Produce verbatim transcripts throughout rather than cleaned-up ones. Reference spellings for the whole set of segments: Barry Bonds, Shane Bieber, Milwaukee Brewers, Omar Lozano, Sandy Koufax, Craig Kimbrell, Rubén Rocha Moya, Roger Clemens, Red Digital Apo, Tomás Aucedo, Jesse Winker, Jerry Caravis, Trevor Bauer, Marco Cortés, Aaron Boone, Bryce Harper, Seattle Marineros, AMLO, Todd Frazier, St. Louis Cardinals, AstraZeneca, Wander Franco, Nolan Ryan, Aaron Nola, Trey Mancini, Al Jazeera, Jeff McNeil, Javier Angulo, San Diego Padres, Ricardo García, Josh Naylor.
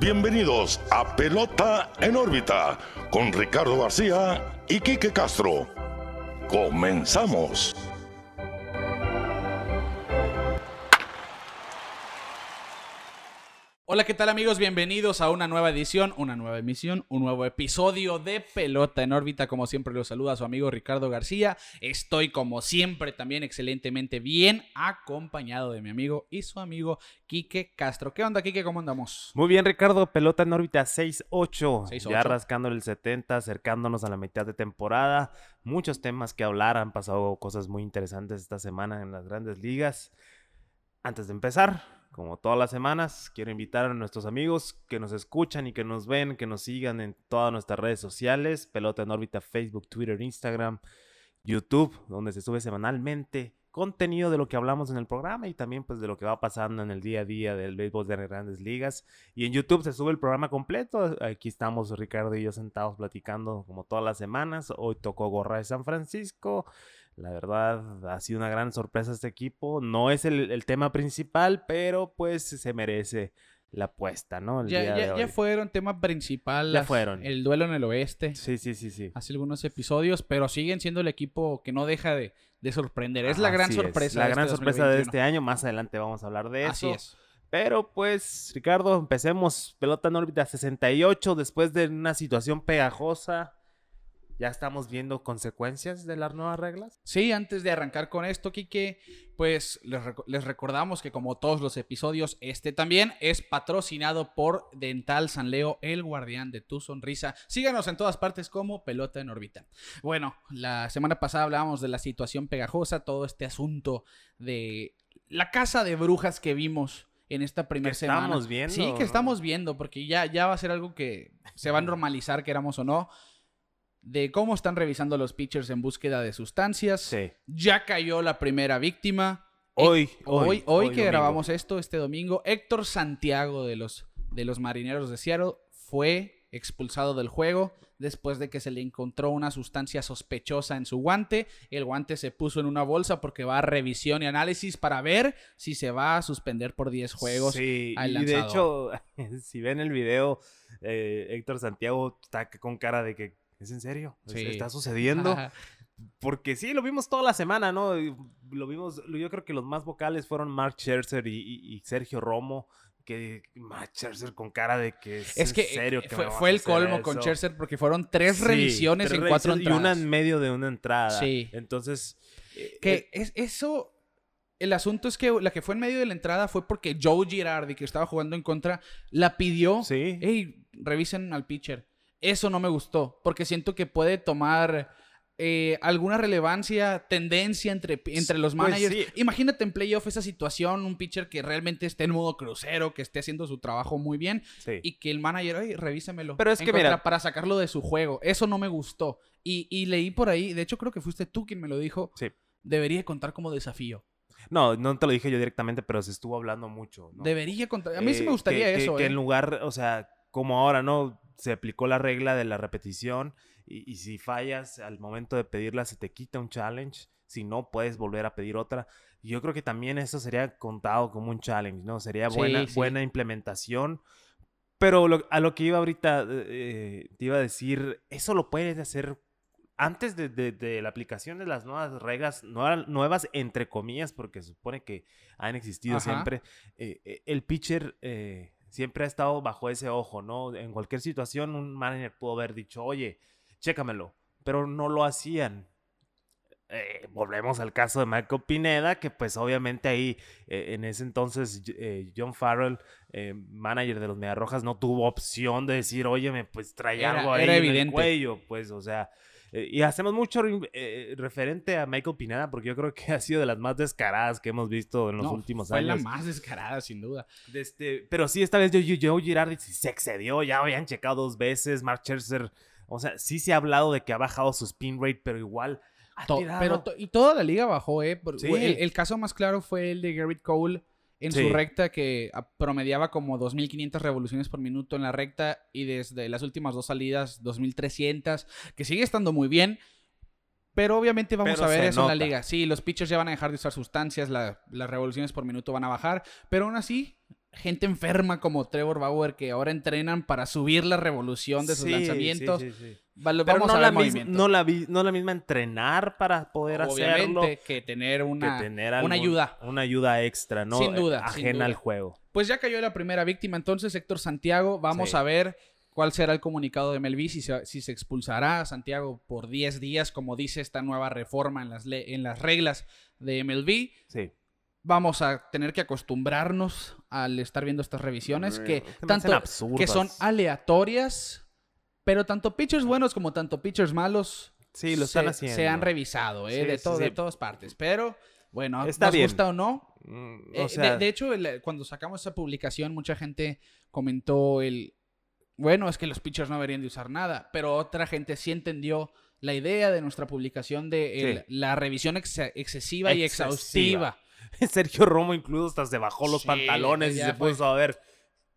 Bienvenidos a Pelota en Órbita con Ricardo García y Quique Castro. Comenzamos. Hola, ¿qué tal amigos? Bienvenidos a una nueva edición, una nueva emisión, un nuevo episodio de Pelota en Órbita. Como siempre, los saluda su amigo Ricardo García. Estoy, como siempre, también excelentemente bien acompañado de mi amigo y su amigo Quique Castro. ¿Qué onda, Quique? ¿Cómo andamos? Muy bien, Ricardo. Pelota en Órbita seis ocho. Ya rascándole el setenta, acercándonos a la mitad de temporada. Muchos temas que hablar. Han pasado cosas muy interesantes esta semana en las grandes ligas. Antes de empezar, como todas las semanas, quiero invitar a nuestros amigos que nos escuchan y que nos ven, que nos sigan en todas nuestras redes sociales. Pelota en Órbita, Facebook, Twitter, Instagram, YouTube, donde se sube semanalmente contenido de lo que hablamos en el programa y también pues de lo que va pasando en el día a día del béisbol de las grandes ligas. Y en YouTube se sube el programa completo. Aquí estamos Ricardo y yo sentados platicando como todas las semanas. Hoy tocó gorra de San Francisco. La verdad, ha sido una gran sorpresa este equipo. No es el, el tema principal, pero pues se merece la apuesta, ¿no? El ya, día ya, de hoy. Ya fueron tema principal. Ya las, fueron. El duelo en el oeste. Sí, sí, sí, sí. Hace algunos episodios, pero siguen siendo el equipo que no deja de, de sorprender. Es ah, la gran sorpresa. Es. La de gran este sorpresa dos mil veintiuno. De este año. Más adelante vamos a hablar de eso. Así es. Pero pues, Ricardo, empecemos. Pelota en Órbita sesenta y ocho, después de una situación pegajosa. ¿Ya estamos viendo consecuencias de las nuevas reglas? Sí, antes de arrancar con esto, Quique, pues les, rec- les recordamos que como todos los episodios, este también es patrocinado por Dental San Leo, el guardián de tu sonrisa. Síganos en todas partes como Pelota en Órbita. Bueno, la semana pasada hablábamos de la situación pegajosa, todo este asunto de la caza de brujas que vimos en esta primera semana. ¿Estamos viendo? Sí, que estamos viendo, porque ya, ya va a ser algo que se va a normalizar, queramos o no. De cómo están revisando los pitchers en búsqueda de sustancias. Sí. Ya cayó la primera víctima. Hoy, eh, hoy, hoy, hoy, hoy que grabamos esto, este domingo, Héctor Santiago de los, de los Marineros de Seattle fue expulsado del juego después de que se le encontró una sustancia sospechosa en su guante. El guante se puso en una bolsa porque va a revisión y análisis para ver si se va a suspender por diez juegos. Sí, al lanzador. Y de hecho, si ven el video, eh, Héctor Santiago está con cara de que ¿es en serio? Sí. ¿Está sucediendo? Ajá. Porque sí, lo vimos toda la semana, ¿no? Lo vimos, yo creo que los más vocales fueron Mark Scherzer y, y, y Sergio Romo. Que Mark Scherzer con cara de que es, es que, en serio. Que fue, fue el colmo eso. Con Scherzer porque fueron tres sí, revisiones tres en cuatro revisiones entradas. Y una en medio de una entrada. Sí. Entonces, que eh, es eso. El asunto es que la que fue en medio de la entrada fue porque Joe Girardi, que estaba jugando en contra, la pidió. Sí. Hey, revisen al pitcher. Eso no me gustó, porque siento que puede tomar eh, alguna relevancia, tendencia entre, entre los managers. Pues sí. Imagínate en playoff esa situación, un pitcher que realmente esté en modo crucero, que esté haciendo su trabajo muy bien sí. y que el manager, ay, revísamelo. Pero es que contra, mira, para sacarlo de su juego. Eso no me gustó. Y, y leí por ahí, de hecho creo que fuiste tú quien me lo dijo, sí. debería contar como desafío. No, no te lo dije yo directamente, pero se estuvo hablando mucho, ¿no? Debería contar. A mí eh, sí me gustaría que, eso. Que, eh. que en lugar, o sea, como ahora, ¿no? Se aplicó la regla de la repetición y, y si fallas al momento de pedirla se te quita un challenge. Si no, puedes volver a pedir otra. Yo creo que también eso sería contado como un challenge, ¿no? Sería buena, sí, sí. buena implementación. Pero lo, a lo que iba ahorita, eh, te iba a decir, eso lo puedes hacer antes de, de, de la aplicación de las nuevas reglas, nuevas, nuevas entre comillas, porque se supone que han existido Ajá. siempre. Eh, el pitcher... Eh, siempre ha estado bajo ese ojo, ¿no? En cualquier situación un manager pudo haber dicho, oye, chécamelo, pero no lo hacían. Eh, volvemos al caso de Michael Pineda, que pues obviamente ahí, eh, en ese entonces, eh, John Farrell, eh, manager de los Mediarrojas, no tuvo opción de decir, óyeme, pues trae algo ahí en el cuello, pues, o sea... Y hacemos mucho eh, referente a Michael Pineda porque yo creo que ha sido de las más descaradas que hemos visto en los no, últimos fue años. Fue la más descarada, sin duda. Este, pero sí, esta vez yo, yo, yo Girardi se excedió, ya habían checado dos veces, Mark Scherzer, o sea, sí se ha hablado de que ha bajado su spin rate, pero igual ha to- tirado. Pero to- y toda la liga bajó, ¿eh? Por, sí. el, el caso más claro fue el de Gerrit Cole en sí. su recta, que promediaba como dos mil quinientas revoluciones por minuto en la recta y desde las últimas dos salidas dos mil trescientas, que sigue estando muy bien, pero obviamente vamos pero a ver eso nota. En la liga. Sí, los pitchers ya van a dejar de usar sustancias, la, las revoluciones por minuto van a bajar, pero aún así gente enferma como Trevor Bauer que ahora entrenan para subir la revolución de sus sí, lanzamientos. Sí, sí, sí. Vale, vamos no a ver la movimiento. Mis, no, la vi, no la misma entrenar para poder obviamente hacerlo. Obviamente que tener una, que tener algún, una ayuda. Una ayuda extra, ¿no? Sin duda. Ajena sin duda. Al juego. Pues ya cayó la primera víctima. Entonces, Héctor Santiago, vamos sí. a ver cuál será el comunicado de M L B, si se, si se expulsará a Santiago por diez días, como dice esta nueva reforma en las, le- en las reglas de M L B. Sí. Vamos a tener que acostumbrarnos al estar viendo estas revisiones no, que, tanto, que son aleatorias, pero tanto pitchers buenos como tanto pitchers malos sí, lo están se, haciendo. se han revisado eh, sí, de, to- sí, sí. de todas partes. Pero bueno, Está nos bien. gusta o no. O sea, eh, de, de hecho, el, cuando sacamos esa publicación, mucha gente comentó el... Bueno, es que los pitchers no deberían de usar nada, pero otra gente sí entendió la idea de nuestra publicación de el, sí. la revisión ex- excesiva, excesiva y exhaustiva. Sergio Romo incluso hasta se bajó los sí, pantalones y se fue. puso a ver,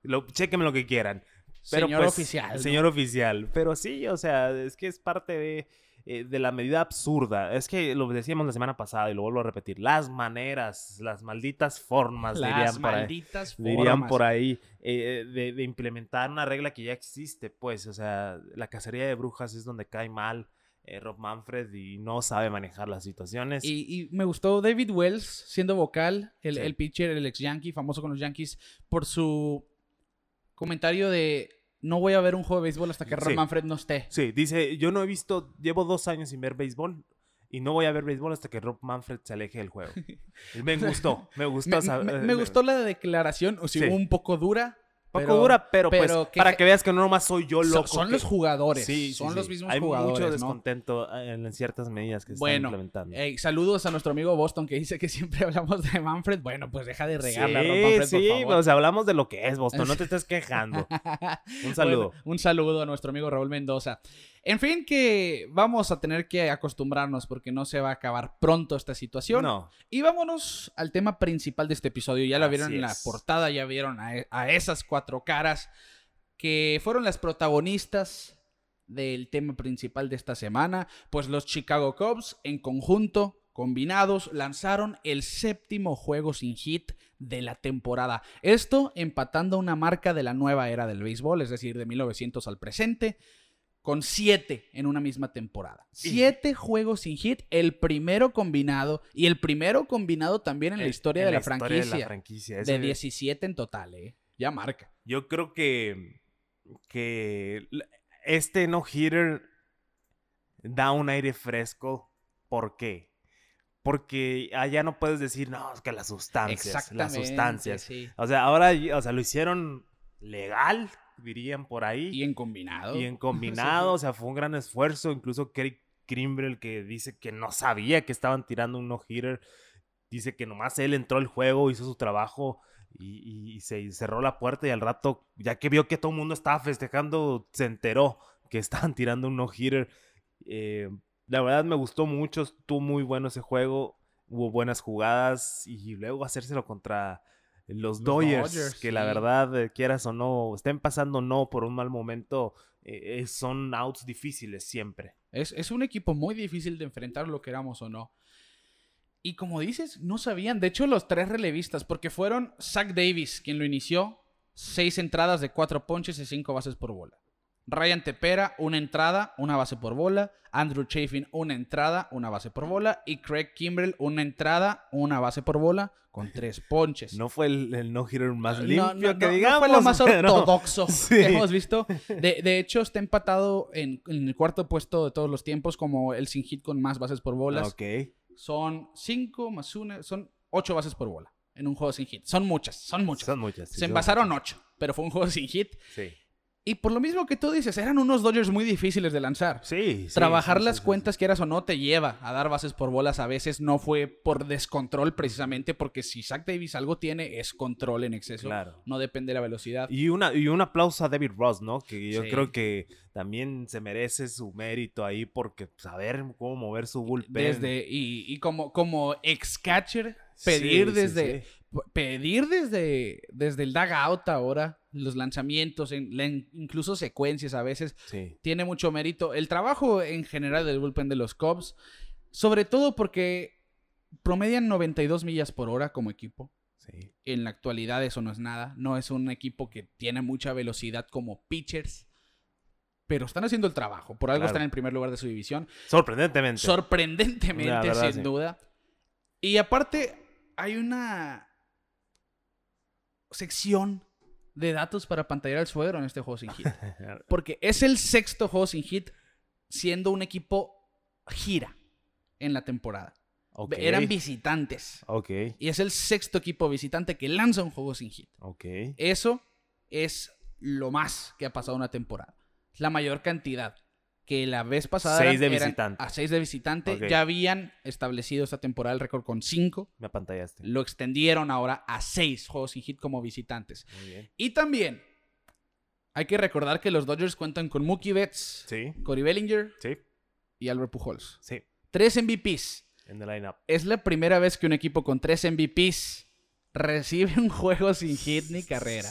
lo, chequenme lo que quieran. Pero señor pues, oficial. Señor ¿no? oficial. Pero sí, o sea, es que es parte de, eh, de la medida absurda. Es que lo decíamos la semana pasada y lo vuelvo a repetir. Las maneras, las malditas formas, las dirían, malditas por ahí, formas. dirían por ahí, eh, de, de implementar una regla que ya existe. Pues, o sea, la cacería de brujas es donde cae mal. Eh, Rob Manfred y no sabe manejar las situaciones. Y, y me gustó David Wells siendo vocal, el, sí. el pitcher, el ex Yankee, famoso con los Yankees, por su comentario de no voy a ver un juego de béisbol hasta que Rob sí. Manfred no esté. Sí, dice, yo no he visto, llevo dos años sin ver béisbol y no voy a ver béisbol hasta que Rob Manfred se aleje del juego. Me gustó, me gustó. me, me, me gustó la declaración, o sea, sí. un poco dura. Poco pero, dura, pero, pero pues que, para que veas que no nomás soy yo loco. Son que... los jugadores, sí, son sí, los sí. mismos Hay jugadores. Hay mucho descontento ¿no? en ciertas medidas que bueno, están implementando. Eh, saludos a nuestro amigo Boston que dice que siempre hablamos de Manfred. Bueno, pues deja de regarla, sí, Manfred, sí, por favor. Sí, o sea, hablamos de lo que es Boston, no te estés quejando. Un saludo. Bueno, un saludo a nuestro amigo Raúl Mendoza. En fin, que vamos a tener que acostumbrarnos porque no se va a acabar pronto esta situación. No. Y vámonos al tema principal de este episodio. Ya lo vieron en la portada, ya vieron a, a esas cuatro caras que fueron las protagonistas del tema principal de esta semana. Pues los Chicago Cubs en conjunto, combinados, lanzaron el séptimo juego sin hit de la temporada. Esto empatando una marca de la nueva era del béisbol, es decir, de mil novecientos al presente. Con siete en una misma temporada. Siete sí. juegos sin hit. El primero combinado. Y el primero combinado también en el, la historia, en de, la la historia de la franquicia. Eso de diecisiete es... en total, ¿eh? Ya marca. Yo creo que, que este no-hitter da un aire fresco. ¿Por qué? Porque allá no puedes decir, no, es que las sustancias. Exactamente. Las sustancias. Sí. O sea, ahora o sea, lo hicieron legal. Dirían por ahí. Y en combinado. Y en combinado, sí. o sea, fue un gran esfuerzo. Incluso Craig Kimbrell, que dice que no sabía que estaban tirando un no-hitter, dice que nomás él entró al juego, hizo su trabajo y, y se cerró la puerta. Y al rato, ya que vio que todo el mundo estaba festejando, se enteró que estaban tirando un no-hitter. Eh, la verdad me gustó mucho, estuvo muy bueno ese juego, hubo buenas jugadas y luego hacérselo contra... Los, Los Dodgers, Dodgers, que sí. la verdad, eh, quieras o no, estén pasando no por un mal momento, eh, eh, son outs difíciles siempre. Es, es un equipo muy difícil de enfrentar, lo queramos o no. Y como dices, no sabían. De hecho, los tres relevistas, porque fueron Zach Davies, quien lo inició, seis entradas de cuatro ponches y cinco bases por bola. Ryan Tepera, una entrada, una base por bola. Andrew Chafin, una entrada, una base por bola. Y Craig Kimbrell, una entrada, una base por bola con tres ponches. No fue el, el no-hitter más limpio no, no, que no, digamos. No fue lo más ortodoxo pero... sí. que hemos visto. De, de hecho, está empatado en, en el cuarto puesto de todos los tiempos como el sin hit con más bases por bolas. Okay. Son cinco más una, son ocho bases por bola en un juego sin hit. Son muchas, son muchas. Son muchas. Sí, Se envasaron son... ocho, pero fue un juego sin hit. Sí. Y por lo mismo que tú dices, eran unos Dodgers muy difíciles de lanzar. Sí, sí Trabajar sí, las sí, cuentas, sí. quieras o no, te lleva a dar bases por bolas. A veces no fue por descontrol precisamente, porque si Zach Davies algo tiene, es control en exceso. Claro. No depende de la velocidad. Y, una, y un aplauso a David Ross, ¿no? Que yo sí. creo que también se merece su mérito ahí, porque saber cómo mover su bullpen. Desde, y, y como, como ex-catcher, pedir sí, desde... Sí, sí. Pedir desde, desde el dugout ahora los lanzamientos, en, en, incluso secuencias a veces, sí. tiene mucho mérito. El trabajo en general del bullpen de los Cubs, sobre todo porque promedian noventa y dos millas por hora como equipo. Sí. En la actualidad eso no es nada. No es un equipo que tiene mucha velocidad como pitchers, pero están haciendo el trabajo. Por algo claro. están en primer lugar de su división. Sorprendentemente. Sorprendentemente, la verdad, sin sí. duda. Y aparte, hay una sección de datos para pantallar al suegro en este juego sin hit. Porque es el sexto juego sin hit siendo un equipo gira en la temporada. Okay. Eran visitantes. Okay. Y es el sexto equipo visitante que lanza un juego sin hit. Okay. Eso es lo más que ha pasado una temporada. La mayor cantidad. Que la vez pasada seis de eran visitante. A seis de visitante. Okay. Ya habían establecido esta temporada el récord con cinco. Me apantallaste. Lo extendieron ahora a seis juegos sin hit como visitantes. Muy bien. Y también hay que recordar que los Dodgers cuentan con Mookie Betts, sí. Corey Bellinger sí. y Albert Pujols. Sí. Tres M V Ps. En el lineup. Es la primera vez que un equipo con tres M V Ps recibe un juego sin hit ni carrera.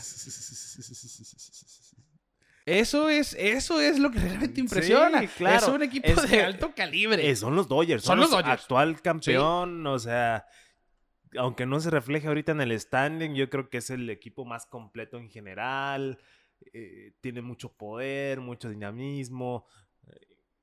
Eso es, eso es lo que realmente impresiona. Sí, claro. Es un equipo es de alto calibre. Son los Dodgers. Son, son los Dodgers. Actual campeón. Sí. O sea, aunque no se refleje ahorita en el standing, yo creo que es el equipo más completo en general. Eh, tiene mucho poder, mucho dinamismo.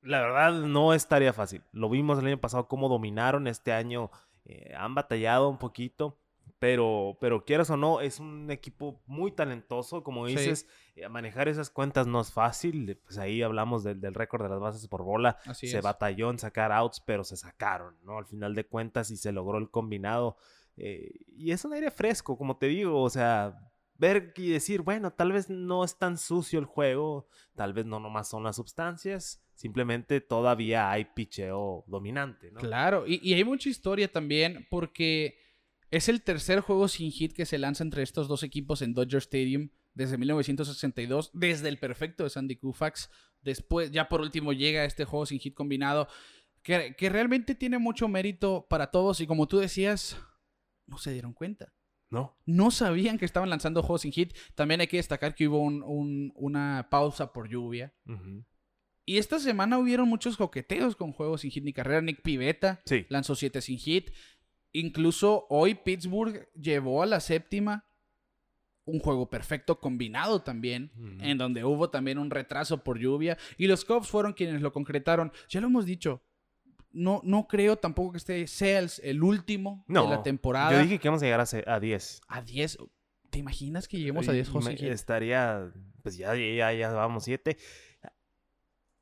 La verdad, no es tarea fácil. Lo vimos el año pasado cómo dominaron. Este año eh, han batallado un poquito. Pero, pero quieras o no, es un equipo muy talentoso. Como dices, sí. eh, manejar esas cuentas no es fácil. Pues ahí hablamos del, del récord de las bases por bola. Así se es. Batalló en sacar outs, pero se sacaron, ¿no? Al final de cuentas, y se logró el combinado. Eh, y es un aire fresco, como te digo. O sea, ver y decir, bueno, tal vez no es tan sucio el juego. Tal vez no nomás son las sustancias. Simplemente todavía hay picheo dominante, ¿no? Claro, y, y hay mucha historia también porque... Es el tercer juego sin hit que se lanza entre estos dos equipos en Dodger Stadium desde mil novecientos sesenta y dos, desde el perfecto de Sandy Koufax. Después, ya por último, llega este juego sin hit combinado que, que realmente tiene mucho mérito para todos. Y como tú decías, no se dieron cuenta. No. No sabían que estaban lanzando juegos sin hit. También hay que destacar que hubo un, un, una pausa por lluvia. Uh-huh. Y esta semana hubieron muchos coqueteos con juegos sin hit ni carrera. Nick Pivetta sí. lanzó siete sin hit. Incluso hoy Pittsburgh llevó a la séptima un juego perfecto combinado también, mm. en donde hubo también un retraso por lluvia. Y los Cubs fueron quienes lo concretaron. Ya lo hemos dicho, no, no creo tampoco que este sea el, el último no, de la temporada. Yo dije que íbamos a llegar a diez. ¿A diez? ¿Te imaginas que lleguemos a diez, José? Me, estaría, pues ya, ya, ya vamos siete.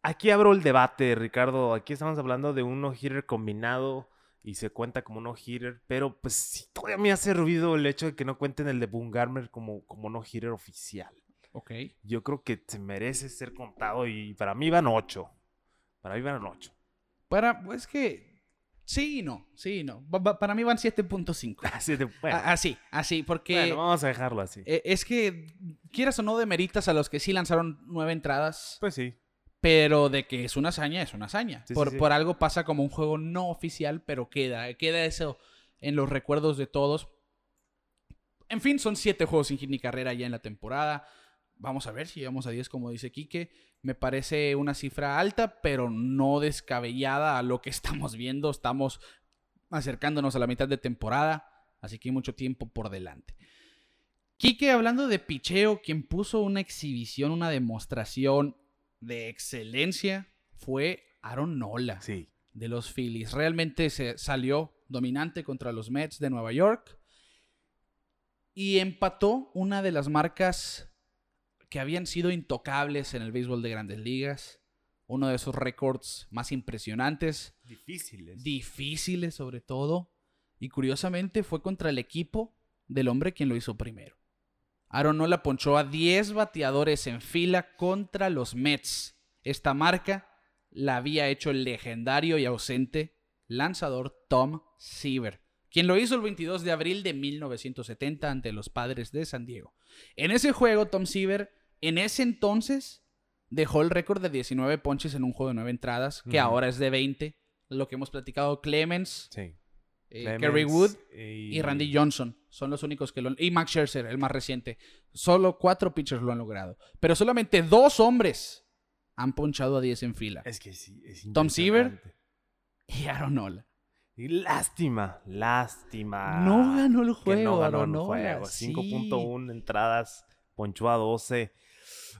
Aquí abro el debate, Ricardo. Aquí estamos hablando de un no-hitter combinado... Y se cuenta como no-hitter, pero pues sí, todavía me hace ruido el hecho de que no cuenten el de Bumgarner como, como no-hitter oficial. Ok. Yo creo que se merece ser contado y para mí van ocho. Para mí van ocho. Para, pues que sí y no, sí y no. Para mí van siete punto cinco. Bueno. Así, así, porque... Bueno, vamos a dejarlo así. Es que, quieras o no, demeritas a los que sí lanzaron nueve entradas. Pues sí. Pero de que es una hazaña, es una hazaña. Sí, por, sí, sí. por algo pasa como un juego no oficial, pero queda. Queda eso en los recuerdos de todos. En fin, son siete juegos sin hit ni carrera ya en la temporada. Vamos a ver si llegamos a diez, como dice Quique. Me parece una cifra alta, pero no descabellada a lo que estamos viendo. Estamos acercándonos a la mitad de temporada, así que hay mucho tiempo por delante. Quique, hablando de picheo, quien puso una exhibición, una demostración... de excelencia fue Aaron Nola sí. de los Phillies. Realmente se salió dominante contra los Mets de Nueva York y empató una de las marcas que habían sido intocables en el béisbol de Grandes Ligas. Uno de esos récords más impresionantes. Difíciles. Difíciles sobre todo. Y curiosamente fue contra el equipo del hombre quien lo hizo primero. Aaron Nola ponchó a diez bateadores en fila contra los Mets. Esta marca la había hecho el legendario y ausente lanzador Tom Seaver, quien lo hizo el veintidós de abril de mil novecientos setenta ante los Padres de San Diego. En ese juego, Tom Seaver, en ese entonces, dejó el récord de diecinueve ponches en un juego de nueve entradas, que mm. ahora es de veinte. Lo que hemos platicado, Clemens... Sí. Eh, Clemens, Kerry Wood eh, y Randy Johnson son los únicos que lo han... Y Mark Scherzer, el más reciente. Solo cuatro pitchers lo han logrado. Pero solamente dos hombres han ponchado a diez en fila. Es que sí, es Tom Seaver y Aaron Nola. Y lástima, lástima. No ganó el juego. Que no ganó el juego. Sí. cinco punto uno entradas, ponchó a doce.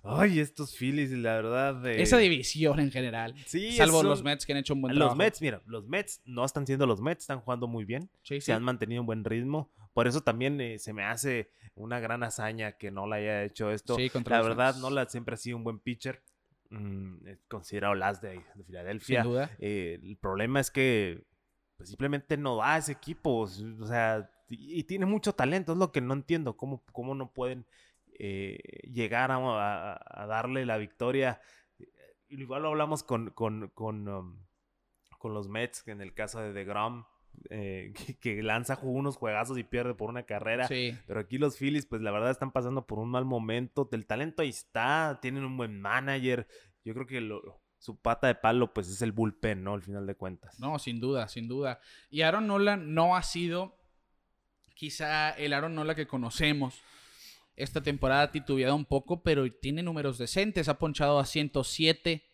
Ay, estos Phillies, la verdad. Eh... Esa división en general. Sí, salvo un... los Mets que han hecho un buen trabajo. Los Mets, mira, los Mets no están siendo los Mets, están jugando muy bien. Sí, se sí. han mantenido un buen ritmo. Por eso también eh, se me hace una gran hazaña que Nola haya hecho esto. Sí, la verdad, Mets. Nola siempre ha sido un buen pitcher. Mm, considerado las de, de Filadelfia. Sin duda. Eh, el problema es que pues, simplemente no va a ese equipo. O sea, y, y tiene mucho talento. Es lo que no entiendo. ¿Cómo, cómo no pueden... Eh, llegar a, a, a darle la victoria? Igual lo hablamos con con, con, um, con los Mets, en el caso de DeGrom, eh, que, que lanza unos juegazos y pierde por una carrera, sí. Pero aquí los Phillies pues la verdad están pasando por un mal momento. El talento ahí está, tienen un buen manager. Yo creo que lo, su pata de palo pues es el bullpen, ¿no? Al final de cuentas. No, sin duda, sin duda. Y Aaron Nola no ha sido quizá el Aaron Nola que conocemos. Esta temporada ha titubeado un poco, pero tiene números decentes. Ha ponchado a ciento siete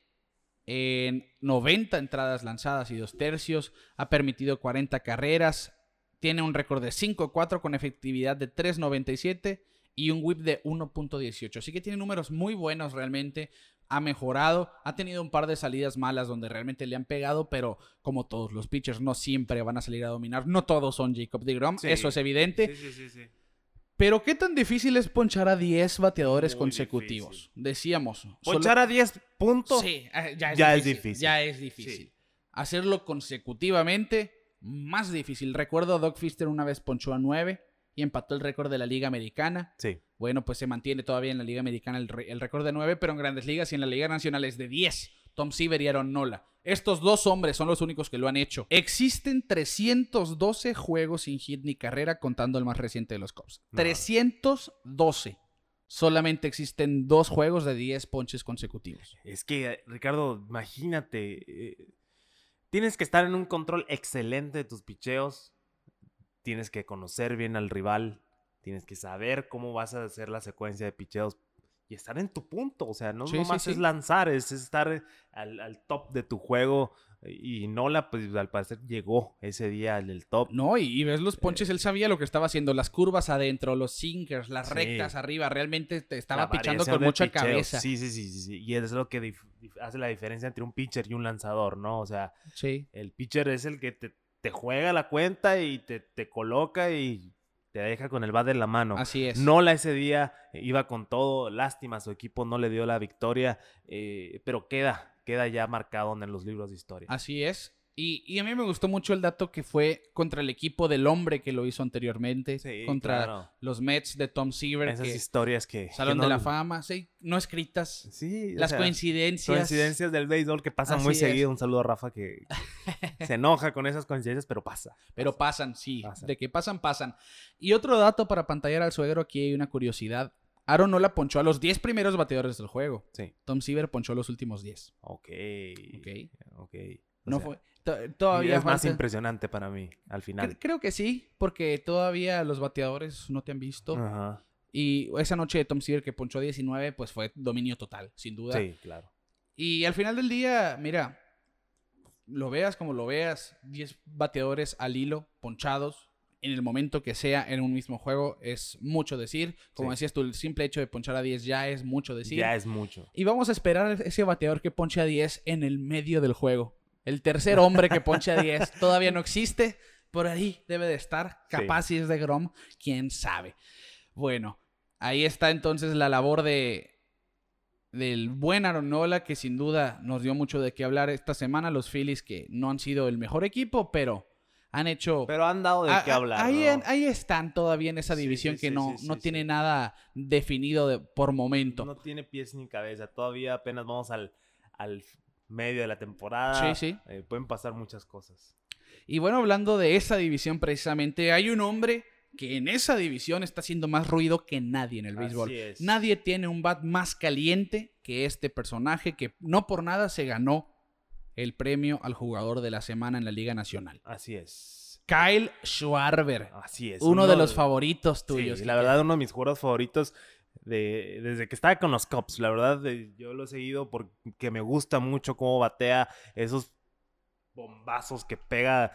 en noventa entradas lanzadas y dos tercios. Ha permitido cuarenta carreras. Tiene un récord de cinco cuatro con efectividad de tres punto noventa y siete y un whip de uno punto dieciocho. Así que tiene números muy buenos realmente. Ha mejorado. Ha tenido un par de salidas malas donde realmente le han pegado, pero como todos los pitchers, no siempre van a salir a dominar. No todos son Jacob deGrom, sí, eso es evidente. Sí, sí, sí, sí. Pero ¿qué tan difícil es ponchar a diez bateadores muy consecutivos? Difícil. Decíamos. Ponchar solo... a diez puntos. Sí, ya es, ya difícil, es difícil. Ya es difícil. Sí. Hacerlo consecutivamente, más difícil. Recuerdo a Doug Fister una vez ponchó a nueve y empató el récord de la Liga Americana. Sí. Bueno, pues se mantiene todavía en la Liga Americana el, el récord de nueve, pero en Grandes Ligas y en la Liga Nacional es de diez. Tom Seaver y Aaron Nola. Estos dos hombres son los únicos que lo han hecho. Existen trescientos doce juegos sin hit ni carrera, contando el más reciente de los Cubs. No. trescientos doce. Solamente existen dos juegos de diez ponches consecutivos. Es que, Ricardo, imagínate. Eh, tienes que estar en un control excelente de tus picheos. Tienes que conocer bien al rival. Tienes que saber cómo vas a hacer la secuencia de picheos. Y estar en tu punto, o sea, no sí, nomás sí, es sí. lanzar, es estar al, al top de tu juego. Y Nola, pues al parecer llegó ese día al del top. No, y, y ves los ponches, eh, él sabía lo que estaba haciendo, las curvas adentro, los sinkers, las sí. rectas arriba, realmente te estaba pichando con mucha picheo. cabeza. Sí, sí, sí, sí, sí, y es lo que dif- hace la diferencia entre un pitcher y un lanzador, ¿no? O sea, sí. el pitcher es el que te, te juega la cuenta y te, te coloca y... te deja con el bat en la mano. Así es. Nola ese día iba con todo. Lástima, su equipo no le dio la victoria. Eh, pero queda, queda ya marcado en los libros de historia. Así es. Y, y a mí me gustó mucho el dato que fue contra el equipo del hombre que lo hizo anteriormente. Sí, contra claro. los Mets de Tom Seaver. Esas que, historias que... Salón que no, de la Fama, sí. No escritas. Sí. Las o sea, coincidencias. Coincidencias del béisbol que pasan Así muy es. seguido. Un saludo a Rafa que se enoja con esas coincidencias, pero pasa. Pero pasa. pasan, sí. Pasa. De que pasan, pasan. Y otro dato para pantallar al suegro, aquí hay una curiosidad. Aaron Nola ponchó a los diez primeros bateadores del juego. Sí. Tom Seaver ponchó los últimos diez. Ok. Ok. Ok. O no sea, fue... T- todavía es más falta... impresionante para mí al final. C- creo que sí, porque todavía los bateadores no te han visto. Ajá. Y esa noche de Tom Seaver que ponchó diecinueve, pues fue dominio total, sin duda. Sí, claro. Y al final del día, mira, lo veas como lo veas, diez bateadores al hilo, ponchados, en el momento que sea, en un mismo juego, es mucho decir. Como sí. decías tú, el simple hecho de ponchar a diez ya es mucho decir. Ya es mucho. Y vamos a esperar ese bateador que ponche a diez en el medio del juego. El tercer hombre que ponche a diez todavía no existe. Por ahí debe de estar. Capaz sí. si es deGrom, quién sabe. Bueno, ahí está entonces la labor de del buen Aaron Nola, que sin duda nos dio mucho de qué hablar esta semana. Los Phillies que no han sido el mejor equipo, pero han hecho... Pero han dado de a, qué hablar. Ahí, ¿no? ahí están todavía en esa división sí, sí, que no, sí, sí, no sí, tiene sí. nada definido de, por momento. No tiene pies ni cabeza. Todavía apenas vamos al... al... medio de la temporada, sí, sí. Eh, pueden pasar muchas cosas. Y bueno, hablando de esa división precisamente, hay un hombre que en esa división está haciendo más ruido que nadie en el béisbol. Nadie tiene un bat más caliente que este personaje, que no por nada se ganó el premio al jugador de la semana en la Liga Nacional. Así es. Kyle Schwarber. Así es. Uno, uno de los de... favoritos tuyos. Sí, la verdad, uno de mis jugadores favoritos. De, desde que estaba con los Cubs, la verdad de, yo lo he seguido porque me gusta mucho cómo batea, esos bombazos que pega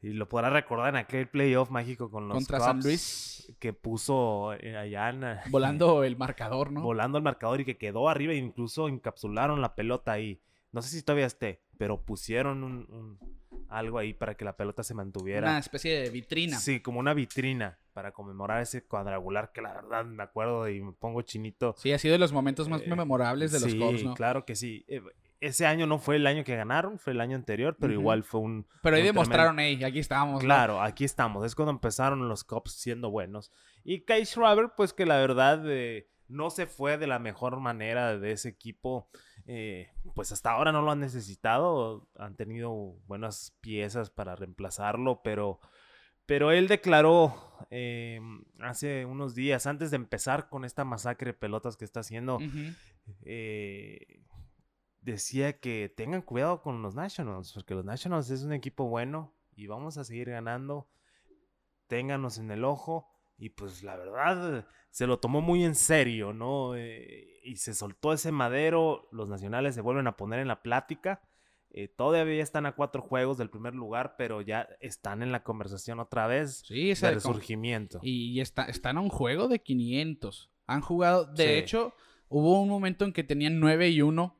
Y lo podrás recordar en aquel playoff mágico con los Contra Cubs, San Luis. Que puso allá en, volando el marcador, ¿no? Volando el marcador y que quedó arriba e incluso encapsularon la pelota ahí. No sé si todavía esté, pero pusieron un, un, algo ahí para que la pelota se mantuviera. Una especie de vitrina. Sí, como una vitrina para conmemorar ese cuadrangular que la verdad me acuerdo y me pongo chinito. Sí, ha sido de los momentos más eh, memorables de los sí, Cubs, ¿no? Sí, claro que sí. Eh, Ese año no fue el año que ganaron, fue el año anterior, pero uh-huh. igual fue un... Pero ahí un demostraron, tremendo... hey, aquí estamos. Claro, ¿no? Aquí estamos. Es cuando empezaron los Cubs siendo buenos. Y Kyle Schwarber, pues que la verdad eh, no se fue de la mejor manera de ese equipo. Eh, pues hasta ahora no lo han necesitado. Han tenido buenas piezas para reemplazarlo, pero... Pero él declaró eh, hace unos días, antes de empezar con esta masacre de pelotas que está haciendo... Uh-huh. Eh... Decía que tengan cuidado con los Nationals, porque los Nationals es un equipo bueno y vamos a seguir ganando. Ténganos en el ojo. Y pues la verdad, se lo tomó muy en serio, ¿no? Eh, y se soltó ese madero. Los Nacionales se vuelven a poner en la plática. Eh, todavía están a cuatro juegos del primer lugar, pero ya están en la conversación otra vez. Sí, ese de resurgimiento. Con... Y está, están a un juego de quinientos. Han jugado... De sí. hecho, hubo un momento en que tenían nueve y uno.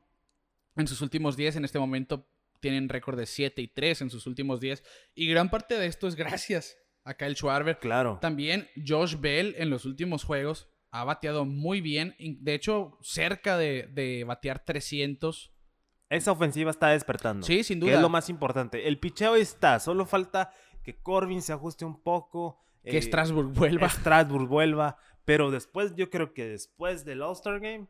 En sus últimos diez, en este momento, tienen récord de siete y tres en sus últimos diez. Y gran parte de esto es gracias a Kyle Schwarber. Claro. También Josh Bell en los últimos juegos ha bateado muy bien. De hecho, cerca de, de batear trescientos. Esa ofensiva está despertando. Sí, sin duda. Que es lo más importante. El picheo está. Solo falta que Corbin se ajuste un poco. Que eh, Strasburg vuelva. Strasburg vuelva. Pero después, yo creo que después del All-Star Game...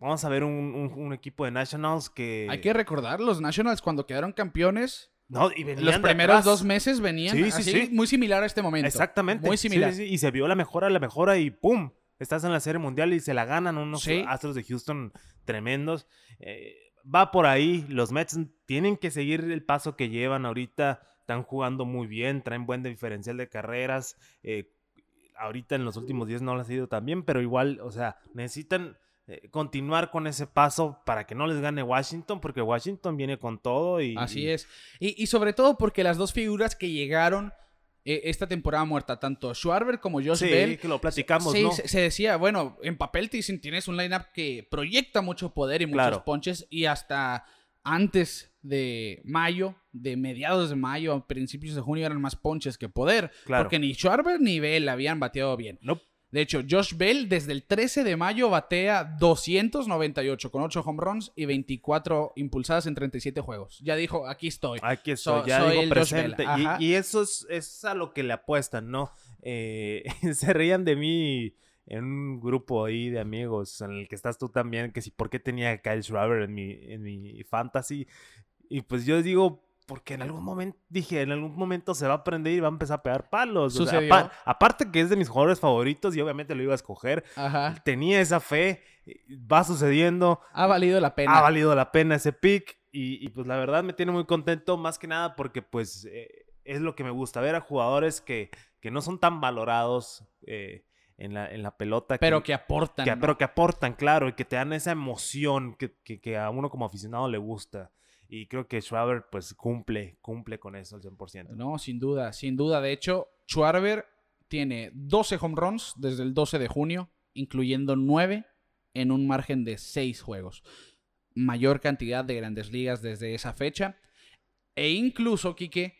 Vamos a ver un, un, un equipo de Nationals que... Hay que recordar, los Nationals cuando quedaron campeones... No, y venían los primeros atrás. Dos meses venían sí, sí, así, sí. muy similar a este momento. Exactamente. Muy similar. Sí, sí, sí. Y se vio la mejora, la mejora y ¡pum! Estás en la Serie Mundial y se la ganan unos sí. Astros de Houston tremendos. Eh, va por ahí, los Mets tienen que seguir el paso que llevan ahorita. Están jugando muy bien, traen buen diferencial de carreras. Eh, ahorita en los últimos diez no lo ha sido tan bien, pero igual, o sea, necesitan... continuar con ese paso para que no les gane Washington, porque Washington viene con todo y... Así es. Y, y sobre todo porque las dos figuras que llegaron eh, esta temporada muerta, tanto Schwarber como Josh sí, Bell... Sí, que lo platicamos, se, ¿no? Se, se decía, bueno, en papel tienes un lineup que proyecta mucho poder y muchos claro. ponches, y hasta antes de mayo, de mediados de mayo a principios de junio eran más ponches que poder, claro. porque ni Schwarber ni Bell habían bateado bien. No. Nope. De hecho, Josh Bell desde el trece de mayo batea doscientos noventa y ocho con ocho home runs y veinticuatro impulsadas en treinta y siete juegos. Ya dijo, aquí estoy. Aquí estoy, so, ya soy digo el presente. Josh Bell. Y, y eso es, es a lo que le apuestan, ¿no? Eh, se reían de mí en un grupo ahí de amigos en el que estás tú también, que si por qué tenía a Kyle Schwarber en mi, en mi fantasy. Y pues yo digo... Porque en algún momento, dije, en algún momento se va a prender y va a empezar a pegar palos. O sea, apa- aparte que es de mis jugadores favoritos y obviamente lo iba a escoger. Ajá. Tenía esa fe, va sucediendo. Ha valido la pena. Ha valido la pena ese pick. Y, y pues la verdad me tiene muy contento, más que nada porque pues eh, es lo que me gusta. Ver a jugadores que, que no son tan valorados eh, en, la, en la pelota. Pero que, que aportan. Que, ¿no? Pero que aportan, claro. Y que te dan esa emoción que, que, que a uno como aficionado le gusta. Y creo que Schwarber, pues, cumple, cumple con eso al cien por ciento. No, sin duda, sin duda. De hecho, Schwarber tiene doce home runs desde el doce de junio, incluyendo nueve en un margen de seis juegos. Mayor cantidad de grandes ligas desde esa fecha. E incluso, Quique,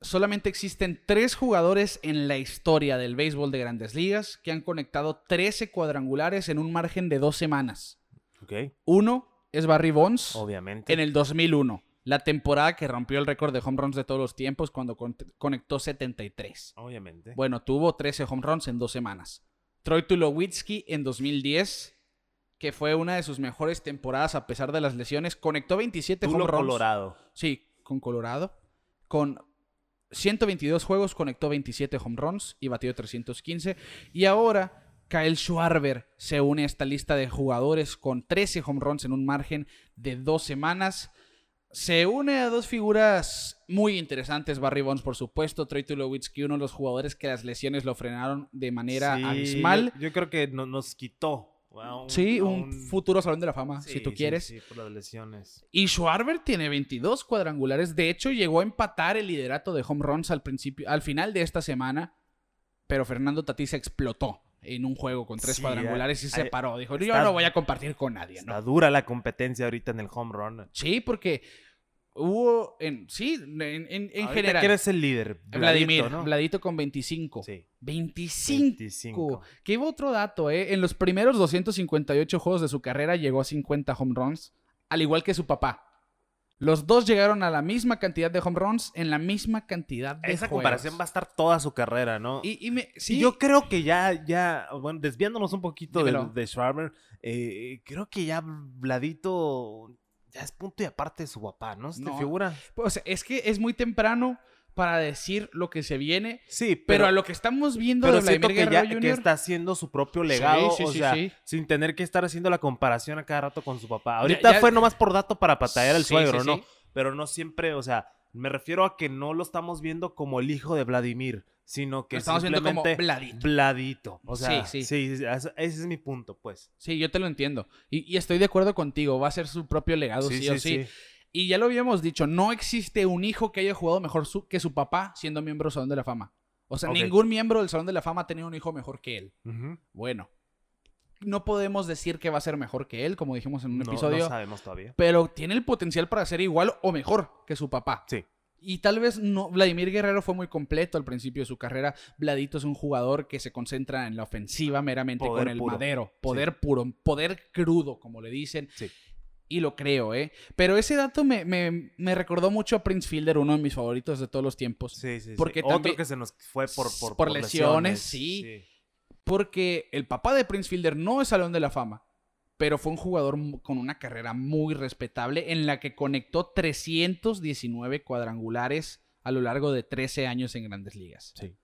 solamente existen tres jugadores en la historia del béisbol de grandes ligas que han conectado trece cuadrangulares en un margen de dos semanas. Okay. Uno... es Barry Bonds, obviamente, en el dos mil uno. La temporada que rompió el récord de home runs de todos los tiempos cuando con- conectó setenta y tres. Obviamente. Bueno, tuvo trece home runs en dos semanas. Troy Tulowitzki en dos mil diez, que fue una de sus mejores temporadas a pesar de las lesiones. Conectó veintisiete Tulo home runs. Colorado. Sí, con Colorado. Con ciento veintidós juegos conectó veintisiete home runs y batió trescientos quince. Y ahora... Kyle Schwarber se une a esta lista de jugadores con trece home runs en un margen de dos semanas. Se une a dos figuras muy interesantes. Barry Bonds, por supuesto. Troy Tulowitzki, uno de los jugadores que las lesiones lo frenaron de manera sí, abismal. Yo, yo creo que no, nos quitó Wow, un, sí, un, un futuro Salón de la Fama, sí, si tú quieres. Sí, sí, por las lesiones. Y Schwarber tiene veintidós cuadrangulares. De hecho, llegó a empatar el liderato de home runs al principio, al final de esta semana. Pero Fernando Tatís explotó en un juego con tres sí, cuadrangulares y se ay, paró. Dijo, está, yo no voy a compartir con nadie. Está ¿no? dura la competencia ahorita en el home run. Sí, porque... Hubo, en, sí, en, en, en general. ¿Quién es el líder? Vladimir, ¿no? Vladito con veinticinco. Sí. veinticinco. veinticinco. Que iba otro dato, ¿eh? En los primeros doscientos cincuenta y ocho juegos de su carrera llegó a cincuenta home runs, al igual que su papá. Los dos llegaron a la misma cantidad de home runs en la misma cantidad de Esa juegos. Comparación va a estar toda su carrera, ¿no? Y, y me, sí. Yo creo que ya, ya, bueno, desviándonos un poquito de, de Schwarber, eh, creo que ya Vladito... Ya es punto y aparte de su papá, ¿no? ¿Te no, figura? Pues es que es muy temprano para decir lo que se viene. Sí, pero... pero a lo que estamos viendo de Vladimir Guerrero junior Pero que está haciendo su propio legado. Sí, sí, o sí, sea, sí. sin tener que estar haciendo la comparación a cada rato con su papá. Ahorita ya, ya... fue nomás por dato para patallar al sí, suegro, sí, ¿no? Sí. Pero no siempre, o sea, me refiero a que no lo estamos viendo como el hijo de Vladimir, sino que estamos simplemente viendo como Vladito. Vladito. O sea, sí, sí. sí, ese es mi punto, pues. Sí, yo te lo entiendo. Y, y estoy de acuerdo contigo. Va a ser su propio legado, sí, sí, sí o sí. sí. Y ya lo habíamos dicho, no existe un hijo que haya jugado mejor su, que su papá siendo miembro del Salón de la Fama. O sea, okay. ningún miembro del Salón de la Fama ha tenido un hijo mejor que él. Uh-huh. Bueno, no podemos decir que va a ser mejor que él, como dijimos en un no, episodio. No sabemos todavía. Pero tiene el potencial para ser igual o mejor que su papá. Sí. Y tal vez no, Vladimir Guerrero fue muy completo al principio de su carrera. Vladito es un jugador que se concentra en la ofensiva meramente poder con el puro. madero. Poder sí. puro, poder crudo, como le dicen. Sí. Y lo creo, ¿eh? Pero ese dato me, me, me recordó mucho a Prince Fielder, uno de mis favoritos de todos los tiempos. Sí, sí, porque sí. También, otro que se nos fue por, por, por, por lesiones. lesiones sí, sí. Porque el papá de Prince Fielder no es Salón de la Fama, pero fue un jugador con una carrera muy respetable en la que conectó trescientos diecinueve cuadrangulares a lo largo de trece años en Grandes Ligas. Sí.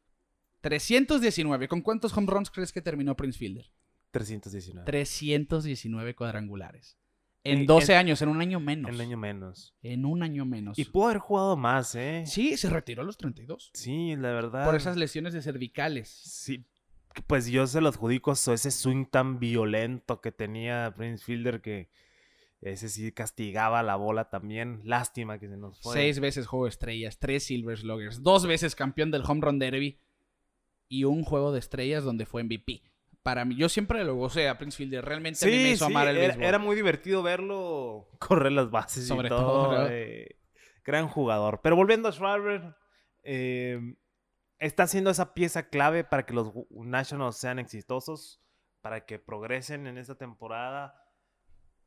trescientos diecinueve. ¿Con cuántos home runs crees que terminó Prince Fielder? trescientos diecinueve. trescientos diecinueve cuadrangulares. En doce en, años, en un año menos. En un año menos. En un año menos. Y pudo haber jugado más, ¿eh? Sí, se retiró a los treinta y dos. Sí, la verdad. Por esas lesiones de cervicales. Sí. Pues yo se lo adjudico a ese swing tan violento que tenía Prince Fielder, que ese sí castigaba la bola también. Lástima que se nos fue. Seis veces Juego de Estrellas, tres Silver Sluggers, dos veces campeón del Home Run Derby y un Juego de Estrellas donde fue M V P. Para mí, yo siempre lo gocé a Prince Fielder. Realmente sí, a mí me hizo sí, amar el era, béisbol. Era muy divertido verlo correr las bases Sobre y todo. todo eh, gran jugador. Pero volviendo a Schwarber... Eh, está siendo esa pieza clave para que los Nationals sean exitosos, para que progresen en esta temporada.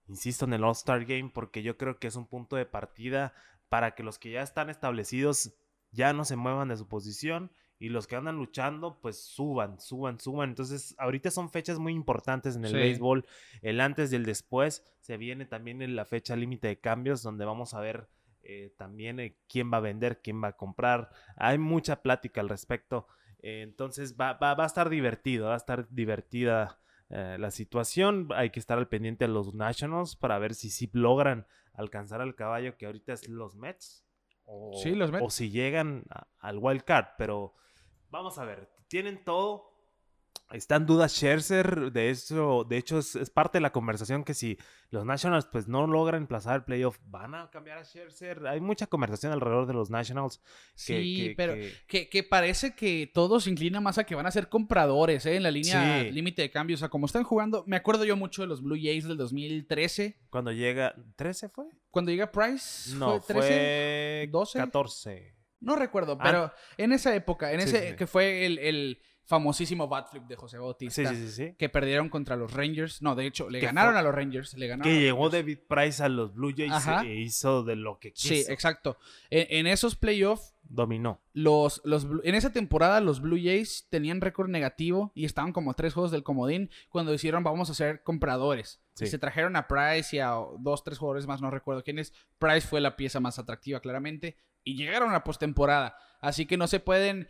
Insisto en el All-Star Game, porque yo creo que es un punto de partida para que los que ya están establecidos ya no se muevan de su posición y los que andan luchando, pues suban, suban, suban. Entonces, ahorita son fechas muy importantes en el sí. béisbol. El antes y el después. Se viene también en la fecha límite de cambios, donde vamos a ver Eh, también eh, quién va a vender, quién va a comprar. Hay mucha plática al respecto. Eh, entonces va, va, va a estar divertido, va a estar divertida eh, la situación. Hay que estar al pendiente de los Nationals para ver si sí logran alcanzar al caballo que ahorita es los Mets. O, sí, los Mets. O si llegan a, al Wild Card. Pero vamos a ver, tienen todo. Está en duda Scherzer, de hecho, de hecho es, es parte de la conversación que si los Nationals pues no logran emplazar el playoff, van a cambiar a Scherzer. Hay mucha conversación alrededor de los Nationals. Que, sí, que, pero que... Que, que parece que todo se inclina más a que van a ser compradores, ¿eh? En la línea sí. límite de cambios. O sea, como están jugando, me acuerdo yo mucho de los Blue Jays del dos mil trece. Cuando llega, ¿trece fue? Cuando llega Price, no, ¿fue trece? Fue ¿doce? catorce. No recuerdo, pero ah. en esa época, en sí, ese sí. que fue el... el famosísimo bat flip de José Bautista. Sí, sí, sí. Que perdieron contra los Rangers. No, de hecho, le ganaron fue? a los Rangers. Le ganaron que llegó David Price a los Blue Jays. Ajá. E hizo de lo que quiso. Sí, exacto. En, en esos playoffs... Dominó. Los, los, en esa temporada, los Blue Jays tenían récord negativo y estaban como tres juegos del comodín cuando decidieron vamos a ser compradores. Sí. Y se trajeron a Price y a dos, tres jugadores más, no recuerdo quiénes. Price fue la pieza más atractiva, claramente. Y llegaron a la postemporada. Así que no se pueden...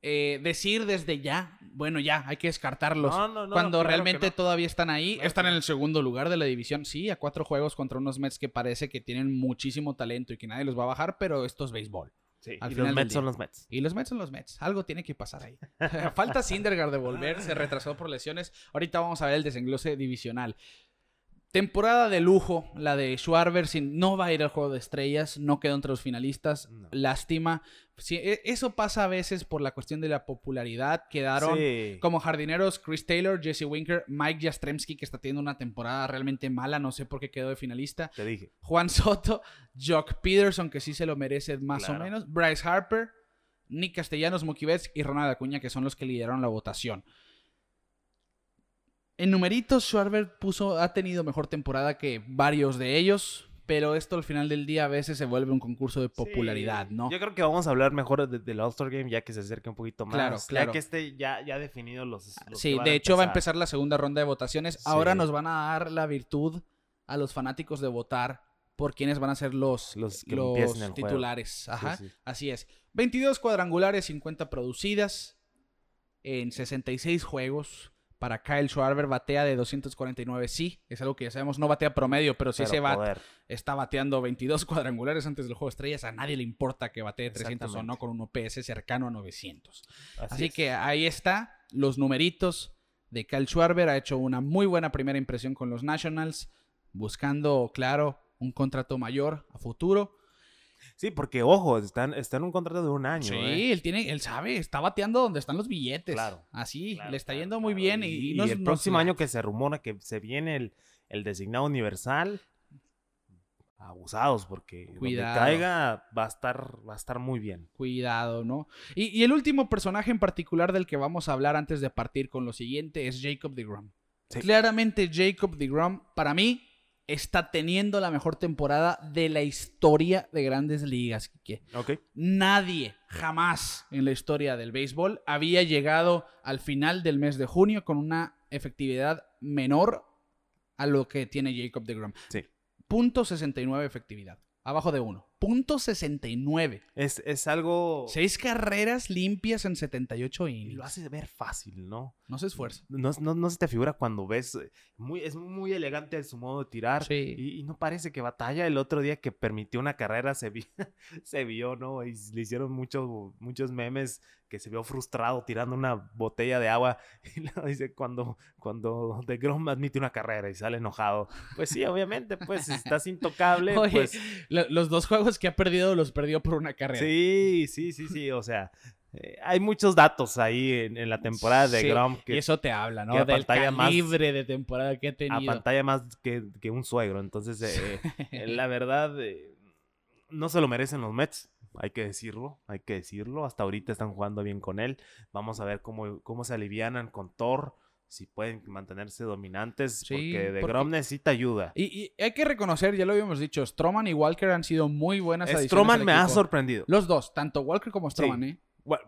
Eh, decir desde ya, bueno, ya, hay que descartarlos. No, no, no, cuando no, claro realmente no. todavía están ahí, claro. están en el segundo lugar de la división, sí, a cuatro juegos contra unos Mets que parece que tienen muchísimo talento y que nadie los va a bajar, pero esto es béisbol. Sí, al y final los Mets son los Mets. Y los Mets son los Mets. Algo tiene que pasar ahí. Falta Syndergaard de volver. Se retrasó por lesiones. Ahorita vamos a ver el desenglose divisional. Temporada de lujo, la de Schwarber. No va a ir al Juego de Estrellas. No quedó entre los finalistas. No. Lástima. Sí, eso pasa a veces por la cuestión de la popularidad. Quedaron sí. como jardineros Chris Taylor, Jesse Winker, Mike Yastrzemski, que está teniendo una temporada realmente mala. No sé por qué quedó de finalista. Te dije. Juan Soto, Jock Peterson, que sí se lo merece más claro. o menos. Bryce Harper, Nick Castellanos, Mookie Betts y Ronald Acuña, que son los que lideraron la votación. En numeritos, Schwarber puso, ha tenido mejor temporada que varios de ellos, pero esto al final del día a veces se vuelve un concurso de popularidad, sí. ¿no? Yo creo que vamos a hablar mejor del de, de All-Star Game ya que se acerque un poquito más. Claro, claro. Ya que esté ya, ya definido los, los Sí, que van de hecho a va a empezar la segunda ronda de votaciones. Sí. Ahora nos van a dar la virtud a los fanáticos de votar por quiénes van a ser los, los, que los el titulares. Juego. Ajá, sí, sí. Así es. veintidós cuadrangulares, cincuenta producidas en sesenta y seis juegos. Para Kyle Schwarber, batea de doscientos cuarenta y nueve, sí, es algo que ya sabemos, no batea promedio, pero sí pero se va, está bateando veintidós cuadrangulares antes del Juego de Estrellas, a nadie le importa que batee trescientos o no con un O P S cercano a novecientos. Así, Así que ahí está, los numeritos de Kyle Schwarber, ha hecho una muy buena primera impresión con los Nationals, buscando, claro, un contrato mayor a futuro. Sí, porque, ojo, está en, está en un contrato de un año. Sí, eh. él tiene, él sabe, está bateando donde están los billetes. Claro. Así, claro, le está claro, yendo muy claro. bien. Y, y, y nos, el próximo nos... año que se rumora que se viene el, el designado universal, abusados, porque Cuidado. Donde caiga va a estar, va a estar muy bien. Cuidado, ¿no? Y, y el último personaje en particular del que vamos a hablar antes de partir con lo siguiente es Jacob deGrom. Sí. Claramente Jacob deGrom, para mí, está teniendo la mejor temporada de la historia de Grandes Ligas, Quique. Okay. Nadie jamás en la historia del béisbol había llegado al final del mes de junio con una efectividad menor a lo que tiene Jacob deGrom. Sí. punto sesenta y nueve efectividad, abajo de uno. punto sesenta y nueve. Es, es algo... Seis carreras limpias en setenta y ocho innings. Lo hace ver fácil, ¿no? No se esfuerza. No, no, no se te figura cuando ves... Muy, es muy elegante su modo de tirar. Sí. Y, y no parece que batalla. El otro día que permitió una carrera se, vi, se vio, ¿no? Y le hicieron mucho, muchos memes que se vio frustrado tirando una botella de agua. Y luego dice, cuando, cuando deGrom admite una carrera y sale enojado. Pues sí, obviamente. Pues estás intocable. Oye, pues... lo, los dos juegos que ha perdido, los perdió por una carrera. Sí, sí, sí, sí, o sea, eh, hay muchos datos ahí en, en la temporada de sí, Grom. Que, y eso te habla, ¿no? Del calibre de temporada que ha tenido. A pantalla más que, que un suegro, entonces, eh, eh, la verdad, eh, no se lo merecen los Mets, hay que decirlo, hay que decirlo, hasta ahorita están jugando bien con él, vamos a ver cómo, cómo se alivianan con Thor. Si pueden mantenerse dominantes, sí, porque deGrom porque... necesita ayuda. Y, y hay que reconocer, ya lo habíamos dicho, Stroman y Walker han sido muy buenas adiciones. Stroman me equipo. ha sorprendido. Los dos, tanto Walker como Stroman, sí. ¿eh?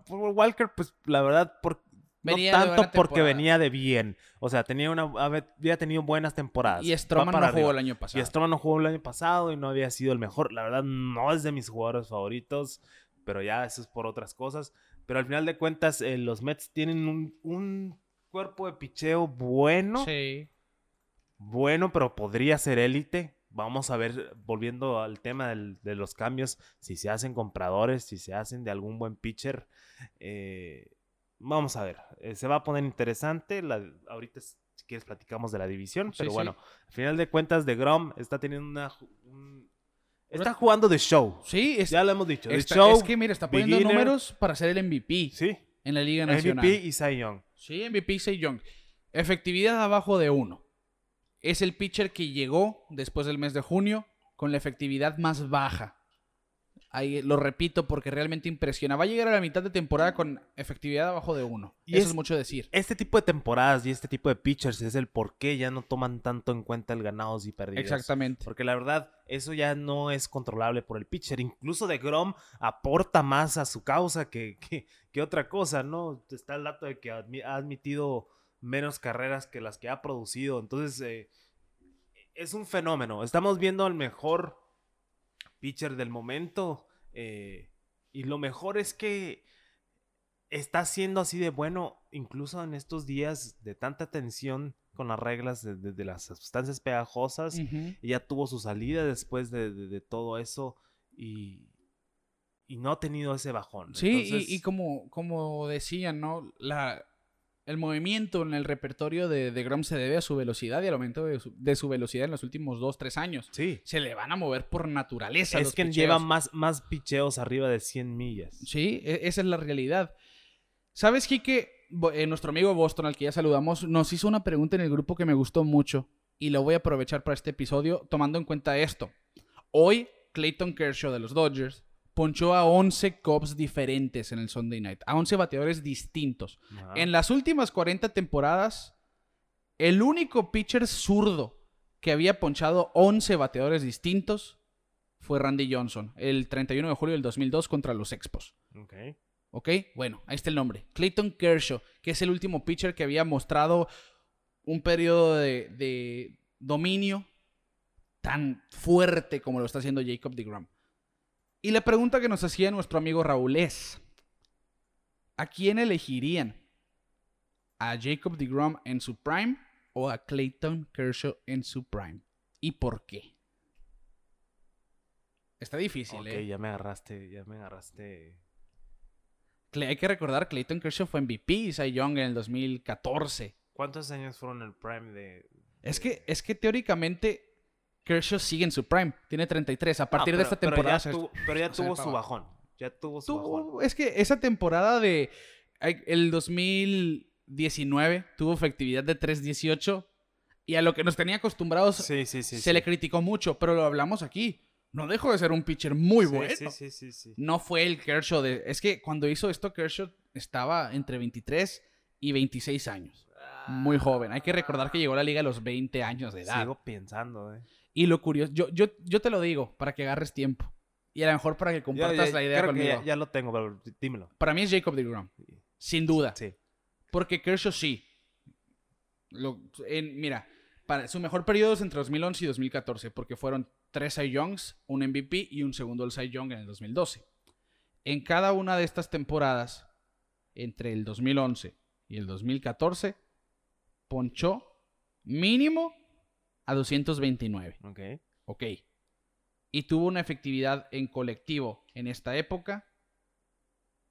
Walker, pues la verdad, por... no tanto porque venía de bien. O sea, tenía una había tenido buenas temporadas. Y Stroman no jugó el año pasado. Y Stroman no jugó el año pasado y no había sido el mejor. La verdad, no es de mis jugadores favoritos, pero ya eso es por otras cosas. Pero al final de cuentas, eh, los Mets tienen un... un... cuerpo de picheo bueno. Sí. Bueno, pero podría ser élite. Vamos a ver, volviendo al tema del, de los cambios, si se hacen compradores, si se hacen de algún buen pitcher. Eh, vamos a ver. Eh, se va a poner interesante. La, ahorita, si quieres, platicamos de la división. Pero sí, bueno, sí. Al final de cuentas, deGrom está teniendo una... Un, está jugando de show. Sí. Es, ya lo hemos dicho. Está, show, es que, mira, está poniendo beginner, números para ser el M V P. Sí. En la Liga Nacional. M V P y Cy Young. Sí, M V P y Cy Young. Efectividad abajo de uno. Es el pitcher que llegó después del mes de junio con la efectividad más baja. Ahí lo repito porque realmente impresiona. Va a llegar a la mitad de temporada con efectividad abajo de uno. Y eso es, es mucho decir. Este tipo de temporadas y este tipo de pitchers es el por qué ya no toman tanto en cuenta el ganados y perdidos. Exactamente. Porque la verdad, eso ya no es controlable por el pitcher. Incluso deGrom aporta más a su causa que, que, que otra cosa, ¿no? Está el dato de que ha admitido menos carreras que las que ha producido. Entonces, eh, es un fenómeno. Estamos viendo el mejor... pitcher del momento, eh, y lo mejor es que está siendo así de bueno, incluso en estos días de tanta tensión con las reglas de, de, de las sustancias pegajosas, uh-huh. Ella tuvo su salida después de, de, de todo eso, y, y no ha tenido ese bajón. Sí, entonces... y, y como, como decían, ¿no? La, el movimiento en el repertorio de, de Grom se debe a su velocidad y al aumento de su, de su velocidad en los últimos dos, tres años. Sí. Se le van a mover por naturaleza. Es los que picheos. Lleva más, más picheos arriba de cien millas. Sí, esa es la realidad. ¿Sabes, Quique? Eh, nuestro amigo Boston, al que ya saludamos, nos hizo una pregunta en el grupo que me gustó mucho y lo voy a aprovechar para este episodio tomando en cuenta esto. Hoy, Clayton Kershaw de los Dodgers ponchó a once Cubs diferentes en el Sunday Night, a once bateadores distintos. Uh-huh. En las últimas cuarenta temporadas, el único pitcher zurdo que había ponchado once bateadores distintos fue Randy Johnson, el treinta y uno de julio del dos mil dos contra los Expos. Ok. Ok, bueno, ahí está el nombre. Clayton Kershaw, que es el último pitcher que había mostrado un periodo de, de dominio tan fuerte como lo está haciendo Jacob deGrom. Y la pregunta que nos hacía nuestro amigo Raúl es, ¿a quién elegirían? ¿A Jacob deGrom en su prime o a Clayton Kershaw en su prime? ¿Y por qué? Está difícil, okay, ¿eh? Ok, ya me agarraste, ya me agarraste... Hay que recordar, Clayton Kershaw fue M V P y Cy Young en el dos mil catorce. ¿Cuántos años fueron el prime de...? de... Es, que, es que teóricamente Kershaw sigue en su prime. Tiene treinta y tres. A partir ah, pero, de esta temporada... Pero ya tuvo, pero ya tuvo su bajón. Ya tuvo su tuvo, bajón. Es que esa temporada de... El dos mil diecinueve tuvo efectividad de tres dieciocho. Y a lo que nos tenía acostumbrados sí, sí, sí, se sí. le criticó mucho. Pero lo hablamos aquí. No dejó de ser un pitcher muy sí, bueno. Sí, sí, sí, sí. No fue el Kershaw de... Es que cuando hizo esto, Kershaw estaba entre veintitrés y veintiséis años. Muy joven. Hay que recordar que llegó a la liga a los veinte años de edad. Sigo pensando, eh. Y lo curioso... Yo, yo, yo te lo digo para que agarres tiempo. Y a lo mejor para que compartas yo, yo, la idea creo conmigo. Que ya, ya lo tengo, pero dímelo. Para mí es Jacob deGrom. Sin duda. Sí. Porque Kershaw sí. Lo, en, mira... Para, su mejor periodo es entre dos mil once y dos mil catorce, porque fueron tres Cy Youngs, un M V P y un segundo el Cy Young en el dos mil doce. En cada una de estas temporadas, entre el dos mil once y el dos mil catorce, ponchó mínimo a doscientos veintinueve. Ok. Ok. Y tuvo una efectividad en colectivo en esta época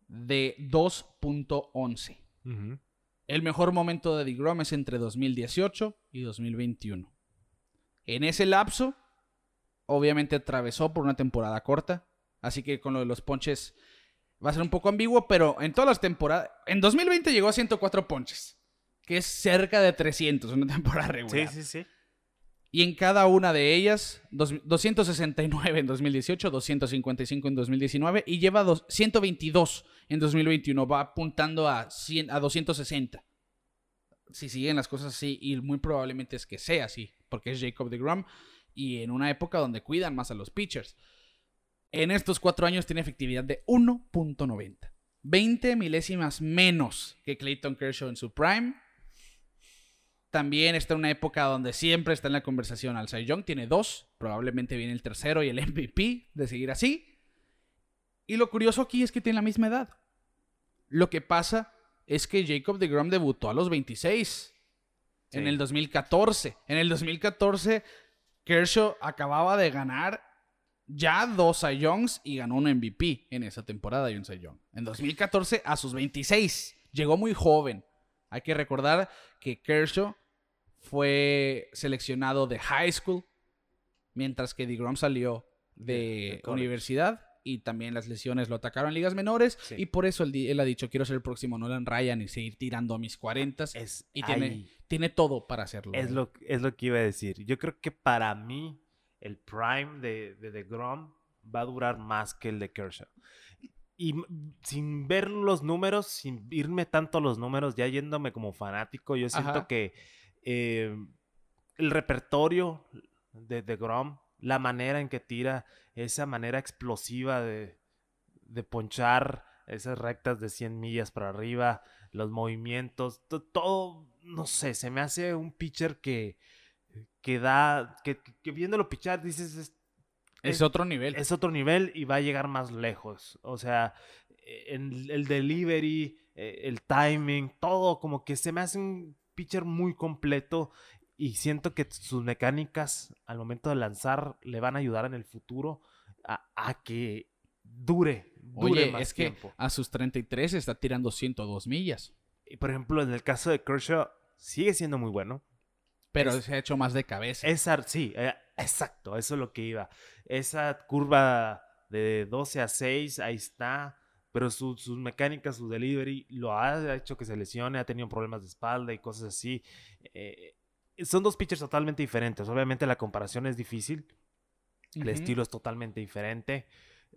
de dos punto once. Uh-huh. El mejor momento de deGrom es entre dos mil dieciocho y dos mil veintiuno. En ese lapso, obviamente atravesó por una temporada corta. Así que con lo de los ponches va a ser un poco ambiguo, pero en todas las temporadas... En dos mil veinte llegó a ciento cuatro ponches, que es cerca de trescientos, una temporada regular. Sí, sí, sí. Y en cada una de ellas, doscientos sesenta y nueve en dos mil dieciocho, doscientos cincuenta y cinco en dos mil diecinueve y lleva ciento veintidós en dos mil veintiuno. Va apuntando a, cien, a doscientos sesenta. Si siguen las cosas así, y muy probablemente es que sea así, porque es Jacob deGrom y en una época donde cuidan más a los pitchers. En estos cuatro años tiene efectividad de uno punto noventa. veinte milésimas menos que Clayton Kershaw en su prime. También está en una época donde siempre está en la conversación. Al Cy Young tiene dos. Probablemente viene el tercero y el M V P de seguir así. Y lo curioso aquí es que tiene la misma edad. Lo que pasa es que Jacob deGrom debutó a los veintiséis. Sí. En el dos mil catorce. En el dos mil catorce, Kershaw acababa de ganar ya dos Cy Youngs y ganó un M V P en esa temporada y un Cy Young. En dos mil catorce, a sus veintiséis. Llegó muy joven. Hay que recordar que Kershaw fue seleccionado de high school, mientras que deGrom salió de universidad y también las lesiones lo atacaron en ligas menores. Sí. Y por eso él, él ha dicho, quiero ser el próximo Nolan Ryan y seguir tirando a mis cuarenta. Y tiene, tiene todo para hacerlo. Es lo, es lo que iba a decir. Yo creo que para mí el prime de, de deGrom va a durar más que el de Kershaw. Y sin ver los números, sin irme tanto a los números, ya yéndome como fanático, yo siento Ajá. que eh, el repertorio de deGrom, la manera en que tira, esa manera explosiva de, de ponchar esas rectas de cien millas para arriba, los movimientos, to, todo, no sé, se me hace un pitcher que, que da, que, que viéndolo pichar dices... Es, es otro nivel. Es otro nivel y va a llegar más lejos. O sea, el, el delivery, el timing, todo como que se me hace un pitcher muy completo y siento que sus mecánicas al momento de lanzar le van a ayudar en el futuro a, a que dure, Oye, dure más es tiempo. Que a sus treinta y tres está tirando ciento dos millas. Y por ejemplo, en el caso de Kershaw, sigue siendo muy bueno. Pero es, se ha hecho más de cabeza. Esa, sí, eh, exacto, eso es lo que iba. Esa curva de doce a seis, ahí está. Pero su, sus mecánicas, su delivery, lo ha hecho que se lesione. Ha tenido problemas de espalda y cosas así. Eh, son dos pitchers totalmente diferentes. Obviamente la comparación es difícil. El uh-huh. estilo es totalmente diferente.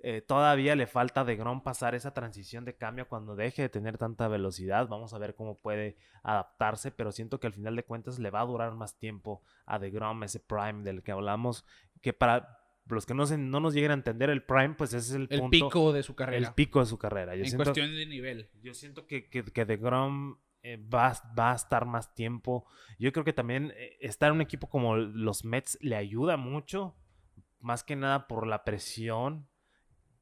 Eh, todavía le falta a DeGrom pasar esa transición de cambio cuando deje de tener tanta velocidad. Vamos a ver cómo puede adaptarse, pero siento que al final de cuentas le va a durar más tiempo a DeGrom ese prime del que hablamos, que para los que no, se, no nos lleguen a entender, el prime pues ese es el, el punto, pico de su carrera. El pico de su carrera. Yo en siento, cuestión de nivel. Yo siento que, que, que DeGrom eh, va, va a estar más tiempo. Yo creo que también eh, estar en un equipo como los Mets le ayuda mucho, más que nada por la presión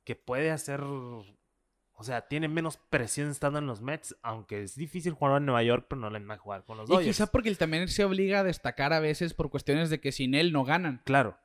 que puede hacer. O sea, tiene menos presión estando en los Mets, aunque es difícil jugar en Nueva York, pero no le van a jugar con los Dodgers. Y quizá porque él también se obliga a destacar a veces por cuestiones de que sin él no ganan. Claro,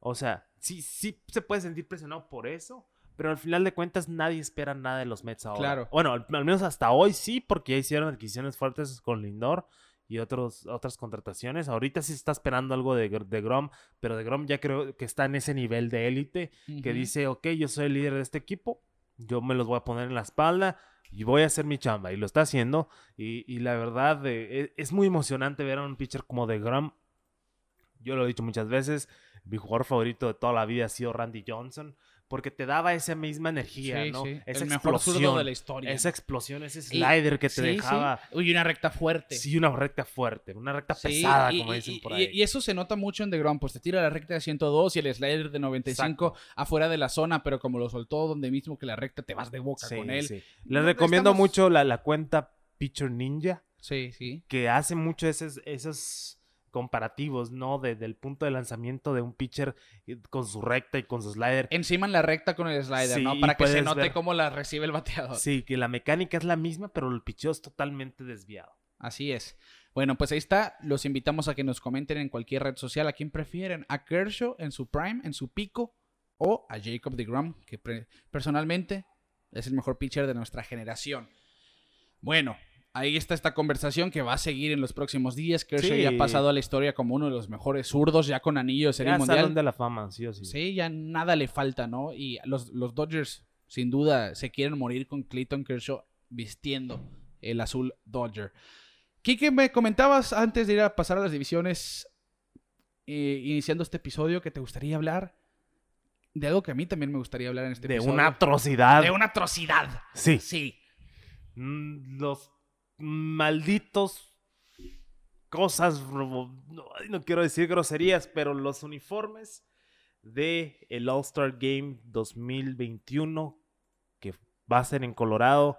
o sea, sí, sí se puede sentir presionado por eso, pero al final de cuentas nadie espera nada de los Mets ahora. Claro. Bueno, al, al menos hasta hoy sí, porque ya hicieron adquisiciones fuertes con Lindor y otros, otras contrataciones. Ahorita sí está esperando algo de, de Grom, pero de Grom ya creo que está en ese nivel de élite, uh-huh. que dice, ok, yo soy el líder de este equipo, yo me los voy a poner en la espalda y voy a hacer mi chamba. Y lo está haciendo. Y, y la verdad, eh, es muy emocionante ver a un pitcher como de Grom. Yo lo he dicho muchas veces, mi jugador favorito de toda la vida ha sido Randy Johnson, porque te daba esa misma energía, sí, ¿no? Sí. Esa el mejor zurdo de la historia. Esa explosión, ese slider y, que te sí, dejaba. Sí. Y una recta fuerte. Sí, una recta fuerte. Una recta sí, pesada, y, como y, dicen por ahí. Y, y eso se nota mucho en DeGrom. Pues te tira la recta de ciento dos y el slider de noventa y cinco exacto. afuera de la zona, pero como lo soltó donde mismo que la recta, te vas de boca sí, con él. Sí. Les recomiendo estamos... mucho la, la cuenta Pitcher Ninja. Sí, sí. Que hace mucho esos... esos... comparativos, ¿no? Desde el punto de lanzamiento de un pitcher con su recta y con su slider. Encima en la recta con el slider, sí, ¿no? Para que se note ver... cómo la recibe el bateador. Sí, que la mecánica es la misma, pero el picheo es totalmente desviado. Así es. Bueno, pues ahí está. Los invitamos a que nos comenten en cualquier red social a quién prefieren. A Kershaw en su prime, en su pico, o a Jacob deGrom, que pre- personalmente es el mejor pitcher de nuestra generación. Bueno, ahí está esta conversación que va a seguir en los próximos días. Kershaw sí. ya ha pasado a la historia como uno de los mejores zurdos, ya con anillo de Serie ya Mundial. Ya salón de la fama, sí o sí. Sí, ya nada le falta, ¿no? Y los, los Dodgers, sin duda, se quieren morir con Clayton Kershaw vistiendo el azul Dodger. Quique, me comentabas antes de ir a pasar a las divisiones, eh, iniciando este episodio, que te gustaría hablar de algo que a mí también me gustaría hablar en este de episodio. De una atrocidad. De una atrocidad. Sí. Sí. Mm, los... malditos cosas, no quiero decir groserías, pero los uniformes de el All-Star Game dos mil veintiuno que va a ser en Colorado.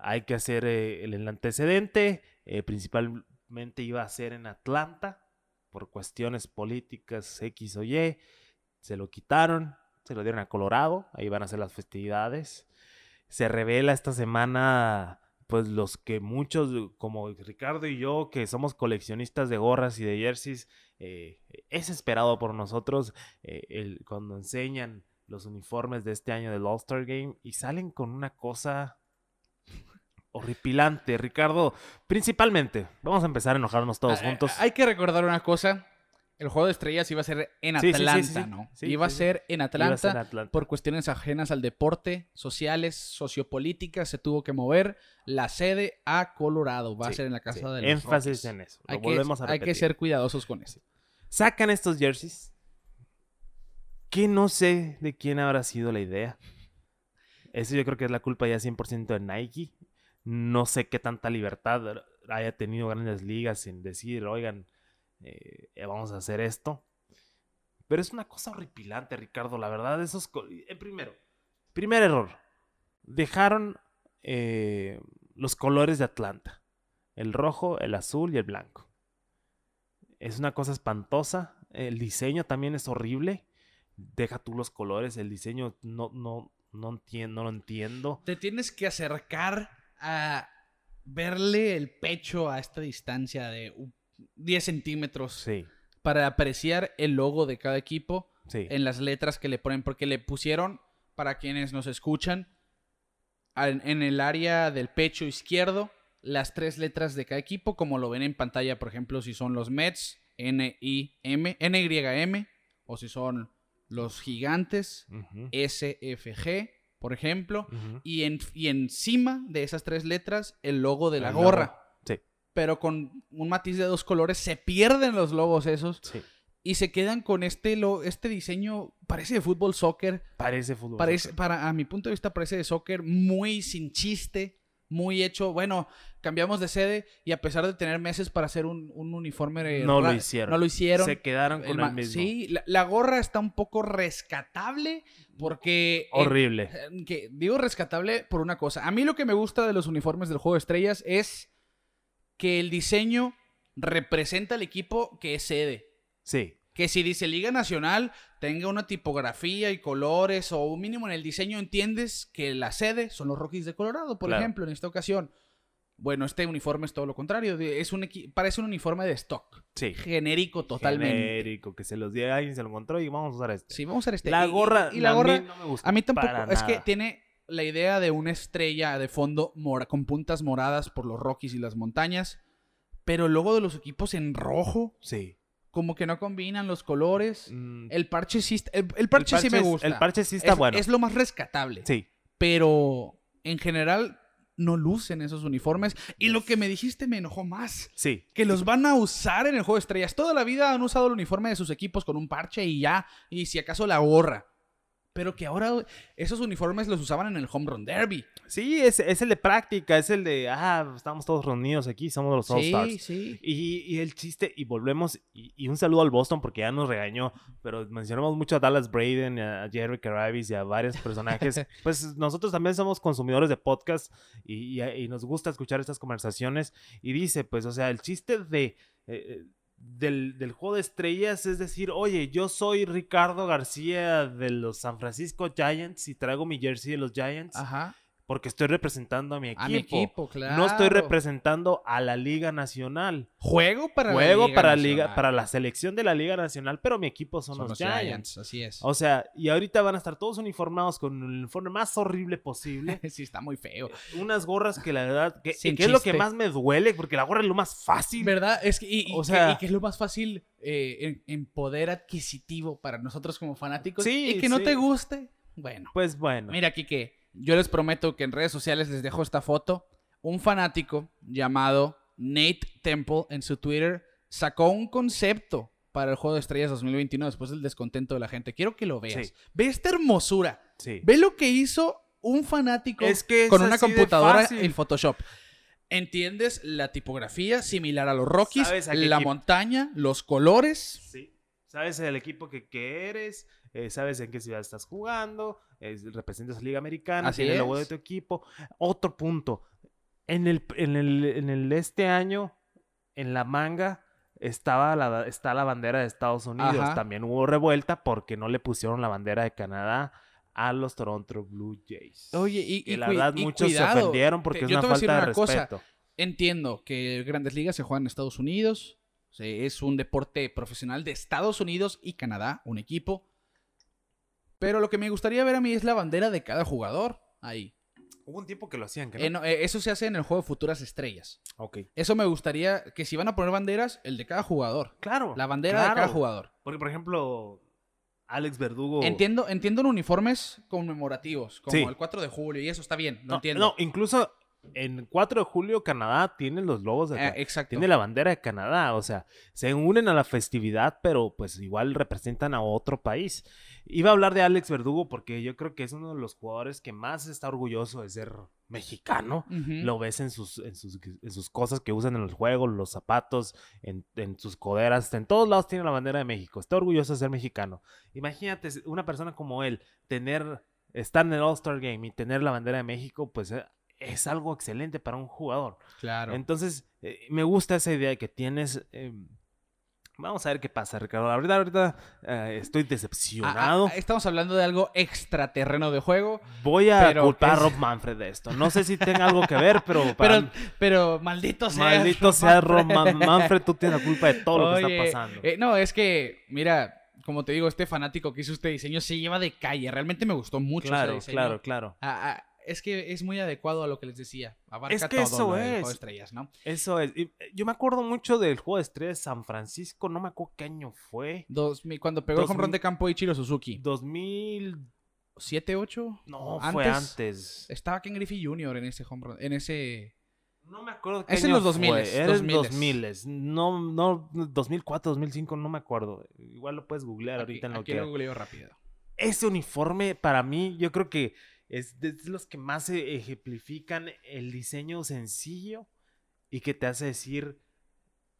Hay que hacer eh, el antecedente, eh, principalmente iba a ser en Atlanta por cuestiones políticas X o Y, se lo quitaron, se lo dieron a Colorado, ahí van a hacer las festividades. Se revela esta semana pues los que muchos, como Ricardo y yo, que somos coleccionistas de gorras y de jerseys, eh, es esperado por nosotros eh, el, cuando enseñan los uniformes de este año del All-Star Game y salen con una cosa horripilante. Ricardo, principalmente, vamos a empezar a enojarnos todos juntos. Hay que recordar una cosa. El Juego de Estrellas iba a ser en Atlanta, sí, sí, sí, sí. ¿no? Sí, iba, sí, a ser en Atlanta, iba a ser en Atlanta por cuestiones ajenas al deporte, sociales, sociopolíticas. Se tuvo que mover la sede a Colorado. Va sí, a ser en la casa sí. de los énfasis Rockies. En eso. Lo hay volvemos que, a repetir. Hay que ser cuidadosos con eso. Sacan estos jerseys que no sé de quién habrá sido la idea. Eso yo creo que es la culpa ya cien por ciento de Nike. No sé qué tanta libertad haya tenido Grandes Ligas en decir, oigan... Eh, vamos a hacer esto. Pero es una cosa horripilante, Ricardo. La verdad, esos... Co- eh, primero, primer error. Dejaron eh, los colores de Atlanta. El rojo, el azul y el blanco. Es una cosa espantosa. El diseño también es horrible. Deja tú los colores. El diseño no, no, no entiendo, no lo entiendo. Te tienes que acercar a verle el pecho a esta distancia de... diez centímetros sí. para apreciar el logo de cada equipo sí. en las letras que le ponen, porque le pusieron, para quienes nos escuchan, en, en el área del pecho izquierdo las tres letras de cada equipo, como lo ven en pantalla, por ejemplo, si son los Mets, N I M, N Y M, o si son los Gigantes, uh-huh. S F G, por ejemplo, uh-huh. y, en, y encima de esas tres letras el logo de la el gorra. Logo. Sí. Pero con un matiz de dos colores se pierden los logos esos. Sí. Y se quedan con este lo, este diseño, parece de fútbol soccer. Parece fútbol parece, soccer. Para, a mi punto de vista parece de soccer, muy sin chiste, muy hecho. Bueno, cambiamos de sede y a pesar de tener meses para hacer un, un uniforme... No ra- lo hicieron. No lo hicieron. Se quedaron con el, el mismo. Sí, la, la gorra está un poco rescatable porque... Horrible. Eh, que, digo rescatable por una cosa. A mí lo que me gusta de los uniformes del Juego de Estrellas es que el diseño representa al equipo que es sede. Sí. Que si dice Liga Nacional, tenga una tipografía y colores, o un mínimo en el diseño entiendes que la sede son los Rockies de Colorado, por claro. ejemplo, en esta ocasión. Bueno, este uniforme es todo lo contrario. Es un equi- parece un uniforme de stock. Sí. Genérico totalmente. Genérico, que se los dio a alguien, se lo encontró y vamos a usar este. Sí, vamos a usar este. La gorra, y, y la gorra a mí no me gusta. A mí tampoco. Para es nada. Que tiene la idea de una estrella de fondo mora, con puntas moradas por los Rockies y las montañas, pero el logo de los equipos en rojo. Sí. Como que no combinan los colores. Mm. El parche sí está... El, el, parche el parche sí me gusta. El parche sí está es, bueno. Es lo más rescatable. Sí. Pero en general no lucen esos uniformes. Y yes. lo que me dijiste me enojó más. Sí. Que los van a usar en el Juego de Estrellas. Toda la vida han usado el uniforme de sus equipos con un parche y ya. Y si acaso la gorra. Pero que ahora esos uniformes los usaban en el Home Run Derby. Sí, es, es el de práctica, es el de, ah, estamos todos reunidos aquí, somos los All-Stars. Sí, sí. Y, y el chiste, y volvemos, y, y un saludo al Boston porque ya nos regañó, pero mencionamos mucho a Dallas Braden, a Jerry Caravis y a varios personajes. Pues nosotros también somos consumidores de podcast y, y, y nos gusta escuchar estas conversaciones. Y dice, pues, o sea, el chiste de... Eh, Del, del Juego de Estrellas, es decir, oye, yo soy Ricardo García de los San Francisco Giants y traigo mi jersey de los Giants. Ajá. Porque estoy representando a mi equipo. A mi equipo, claro. No estoy representando a la Liga Nacional. Juego para Juego la Liga para Nacional. Liga, para la selección de la Liga Nacional, pero mi equipo son, son los, los Giants. Giants. Así es. O sea, y ahorita van a estar todos uniformados con el uniforme más horrible posible. Sí, está muy feo. Unas gorras que la verdad... Que, que es lo que más me duele, porque la gorra es lo más fácil. ¿Verdad? Es que, y, y, o sea, que, y que es lo más fácil eh, en, en poder adquisitivo para nosotros como fanáticos. Sí, y que sí. no te guste, bueno. Pues bueno. Mira, Quique... Yo les prometo que en redes sociales les dejo esta foto. Un fanático llamado Nate Temple en su Twitter sacó un concepto para el Juego de Estrellas dos mil veintiuno después del descontento de la gente. Quiero que lo veas. Sí. Ve esta hermosura. Sí. Ve lo que hizo un fanático es que es con una computadora en Photoshop. ¿Entiendes? La tipografía similar a los Rockies, la equipo? montaña, los colores. Sí. Sabes el equipo que, que eres, eh, sabes en qué ciudad estás jugando, eh, representas a la Liga Americana, así tienes el logo de tu equipo. Otro punto, en el, en el, en el este año, en la manga, estaba la, está la bandera de Estados Unidos. Ajá. También hubo revuelta porque no le pusieron la bandera de Canadá a los Toronto Blue Jays. Oye, y, y, y la verdad, y muchos cuidado. se ofendieron porque Te, es una falta una de respeto. Cosa. Entiendo que Grandes Ligas se juegan en Estados Unidos. Sí, es un deporte profesional de Estados Unidos y Canadá, un equipo. Pero lo que me gustaría ver a mí es la bandera de cada jugador ahí. Hubo un tiempo que lo hacían, creo. Eh, no, eh, eso se hace en el juego de Futuras Estrellas. Ok. Eso me gustaría, que si van a poner banderas, el de cada jugador. Claro. La bandera claro. de cada jugador. Porque, por ejemplo, Alex Verdugo... Entiendo, entiendo en uniformes conmemorativos, como sí. el cuatro de julio, y eso está bien, lo no, entiendo. No, incluso... En cuatro de julio, Canadá tiene los logos de eh, exacto. Tiene la bandera de Canadá. O sea, se unen a la festividad, pero pues igual representan a otro país. Iba a hablar de Alex Verdugo porque yo creo que es uno de los jugadores que más está orgulloso de ser mexicano. Uh-huh. Lo ves en sus, en sus, en sus cosas que usan en los juegos, los zapatos, en, en sus coderas. En todos lados tiene la bandera de México. Está orgulloso de ser mexicano. Imagínate una persona como él tener, estar en el All-Star Game y tener la bandera de México, pues... Es algo excelente para un jugador. Claro. Entonces, eh, me gusta esa idea que tienes. Eh, vamos a ver qué pasa, Ricardo. Ahorita, ahorita eh, estoy decepcionado. Ah, ah, estamos hablando de algo extraterreno de juego. Voy a culpar a Rob Manfred de esto. No sé si tenga algo que ver, pero... Para... Pero, pero maldito sea. Maldito sea Rob Manfred. Manfred, tú tienes la culpa de todo Oye, lo que está pasando. Eh, no, es que, mira... Como te digo, este fanático que hizo este diseño se lleva de calle. Realmente me gustó mucho claro, ese diseño. Claro, claro, claro. es que es muy adecuado a lo que les decía. Abarca es que todo eso lo es. Del juego de estrellas, ¿no? Eso es. Y yo me acuerdo mucho del juego de estrellas de San Francisco. No me acuerdo qué año fue. Dos, cuando pegó dos, el home run de campo Ichiro Suzuki. ¿dos mil siete, ocho? No, antes, fue antes. Estaba Ken Griffey junior en ese home run, en ese... No me acuerdo qué es año en los dos mil. Fue. Era en los dos mil. No, no, dos mil cuatro, dos mil cinco, no me acuerdo. Igual lo puedes googlear aquí, ahorita en lo aquí que... Aquí lo googleo rápido. Ese uniforme, para mí, yo creo que es de los que más ejemplifican el diseño sencillo y que te hace decir,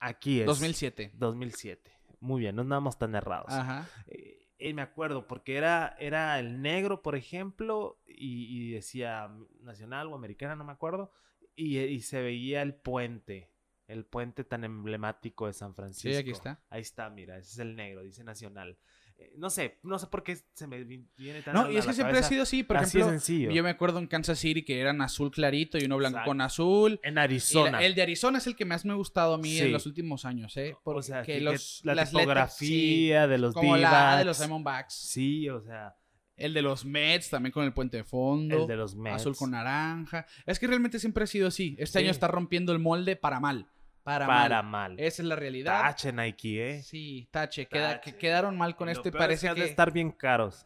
aquí es. dos mil siete. dos mil siete. Muy bien, no andamos tan errados. Ajá. Eh, eh, me acuerdo, porque era, era el negro, por ejemplo, y, y decía nacional o americana, no me acuerdo. Y, y se veía el puente, el puente tan emblemático de San Francisco. Sí, aquí está. Ahí está, mira, ese es el negro, dice nacional. Eh, no sé, no sé por qué se me viene tan... No, y es que siempre cabeza. Ha sido así, por así ejemplo, sencillo. Yo me acuerdo en Kansas City que eran azul clarito y uno blanco Exacto. con azul. En Arizona. La, el de Arizona es el que más me ha gustado a mí sí. en los últimos años, ¿eh? Porque o sea, que los, la tipografía letras, sí, de los como D-backs. La de los Diamondbacks. Sí, o sea... El de los Mets, también con el puente de fondo. El de los Mets. Azul con naranja. Es que realmente siempre ha sido así. Este sí. año está rompiendo el molde para mal. Para, para mal. mal. Esa es la realidad. Tache, Nike, ¿eh? Sí, tache. tache. Queda, que quedaron mal con Lo este. Peor parece es que... de estar bien caros.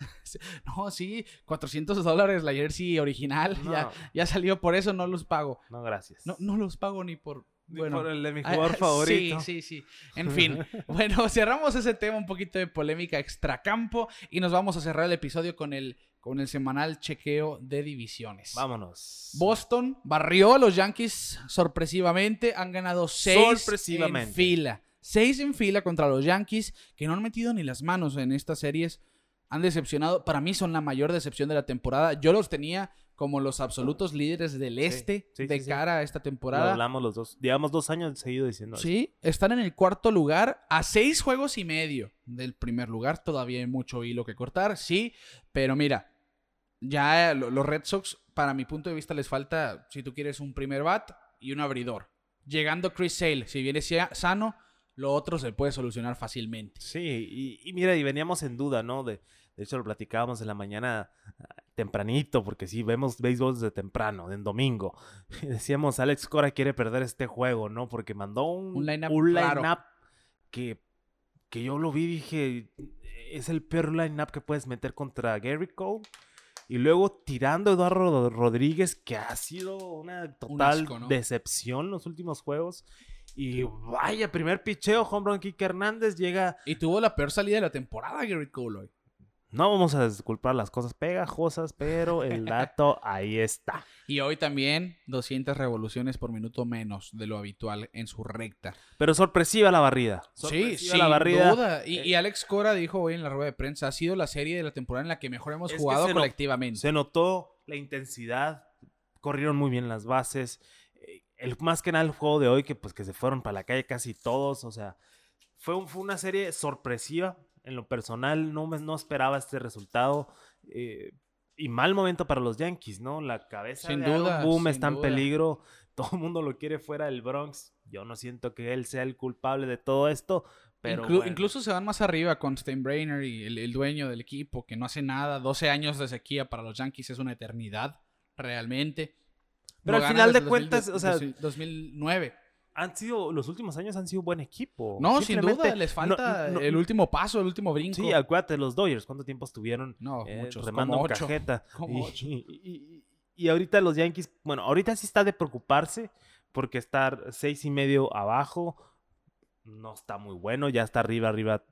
No, sí. cuatrocientos dólares la jersey original. No. Ya, ya salió por eso, no los pago. No, gracias. No, no los pago ni por... Bueno, por el de mi jugador favorito. Sí, sí, sí. En fin, bueno, cerramos ese tema, un poquito de polémica extracampo, y nos vamos a cerrar el episodio con el, con el semanal chequeo de divisiones. Vámonos. Boston barrió a los Yankees sorpresivamente, han ganado seis en fila. Seis en fila contra los Yankees, que no han metido ni las manos en estas series. Han decepcionado, para mí son la mayor decepción de la temporada. Yo los tenía como los absolutos líderes del este sí, sí, de sí, cara sí. a esta temporada. Lo hablamos los dos. Llevamos dos años seguido diciendo sí, eso. Están en el cuarto lugar a seis juegos y medio del primer lugar. Todavía hay mucho hilo que cortar, sí. Pero mira, ya los Red Sox, para mi punto de vista, les falta, si tú quieres, un primer bat y un abridor. Llegando Chris Sale, si viene sano... Lo otro se puede solucionar fácilmente. Sí, y, y mira, y veníamos en duda, ¿no? De, de hecho, lo platicábamos en la mañana tempranito, porque sí, vemos béisbol desde temprano, en domingo. Y decíamos, Alex Cora quiere perder este juego, ¿no? Porque mandó un, un line-up, un line-up que, que yo lo vi y dije, es el peor line-up que puedes meter contra Gerrit Cole. Y luego tirando a Eduardo Rodríguez, que ha sido una total un asco, ¿no? decepción los últimos juegos. Y vaya, primer picheo, home run, Quique Hernández llega... Y tuvo la peor salida de la temporada, Gerrit Cole. No vamos a disculpar las cosas pegajosas, pero el dato ahí está. Y hoy también doscientas revoluciones por minuto menos de lo habitual en su recta. Pero sorpresiva la barrida. Sorpresiva sí, sin la barrida. duda. Y, y Alex Cora dijo hoy en la rueda de prensa, ha sido la serie de la temporada en la que mejor hemos es jugado se colectivamente. No, se notó la intensidad, corrieron muy bien las bases... El, más que nada el juego de hoy, que pues que se fueron para la calle casi todos, o sea, fue, un, fue una serie sorpresiva. En lo personal, no, me, no esperaba este resultado. Eh, y mal momento para los Yankees, ¿no? La cabeza sin de duda, Aaron Boone está duda. en peligro. Todo el mundo lo quiere fuera del Bronx. Yo no siento que él sea el culpable de todo esto, pero Inclu- bueno. Incluso se van más arriba con Steinbrenner y el, el dueño del equipo, que no hace nada. doce años de sequía para los Yankees es una eternidad, realmente. Pero al final de cuentas, o sea... dos mil nueve. Han sido... Los últimos años han sido buen equipo. No, sin duda. Les falta no, no, el último paso, el último brinco. Sí, acuérdate, los Dodgers. ¿Cuánto tiempo estuvieron no, eh, muchos, remando como ocho, cajeta? Como ocho. Y, y, y, y ahorita los Yankees... Bueno, ahorita sí está de preocuparse porque estar seis y medio abajo no está muy bueno. Ya está arriba, arriba...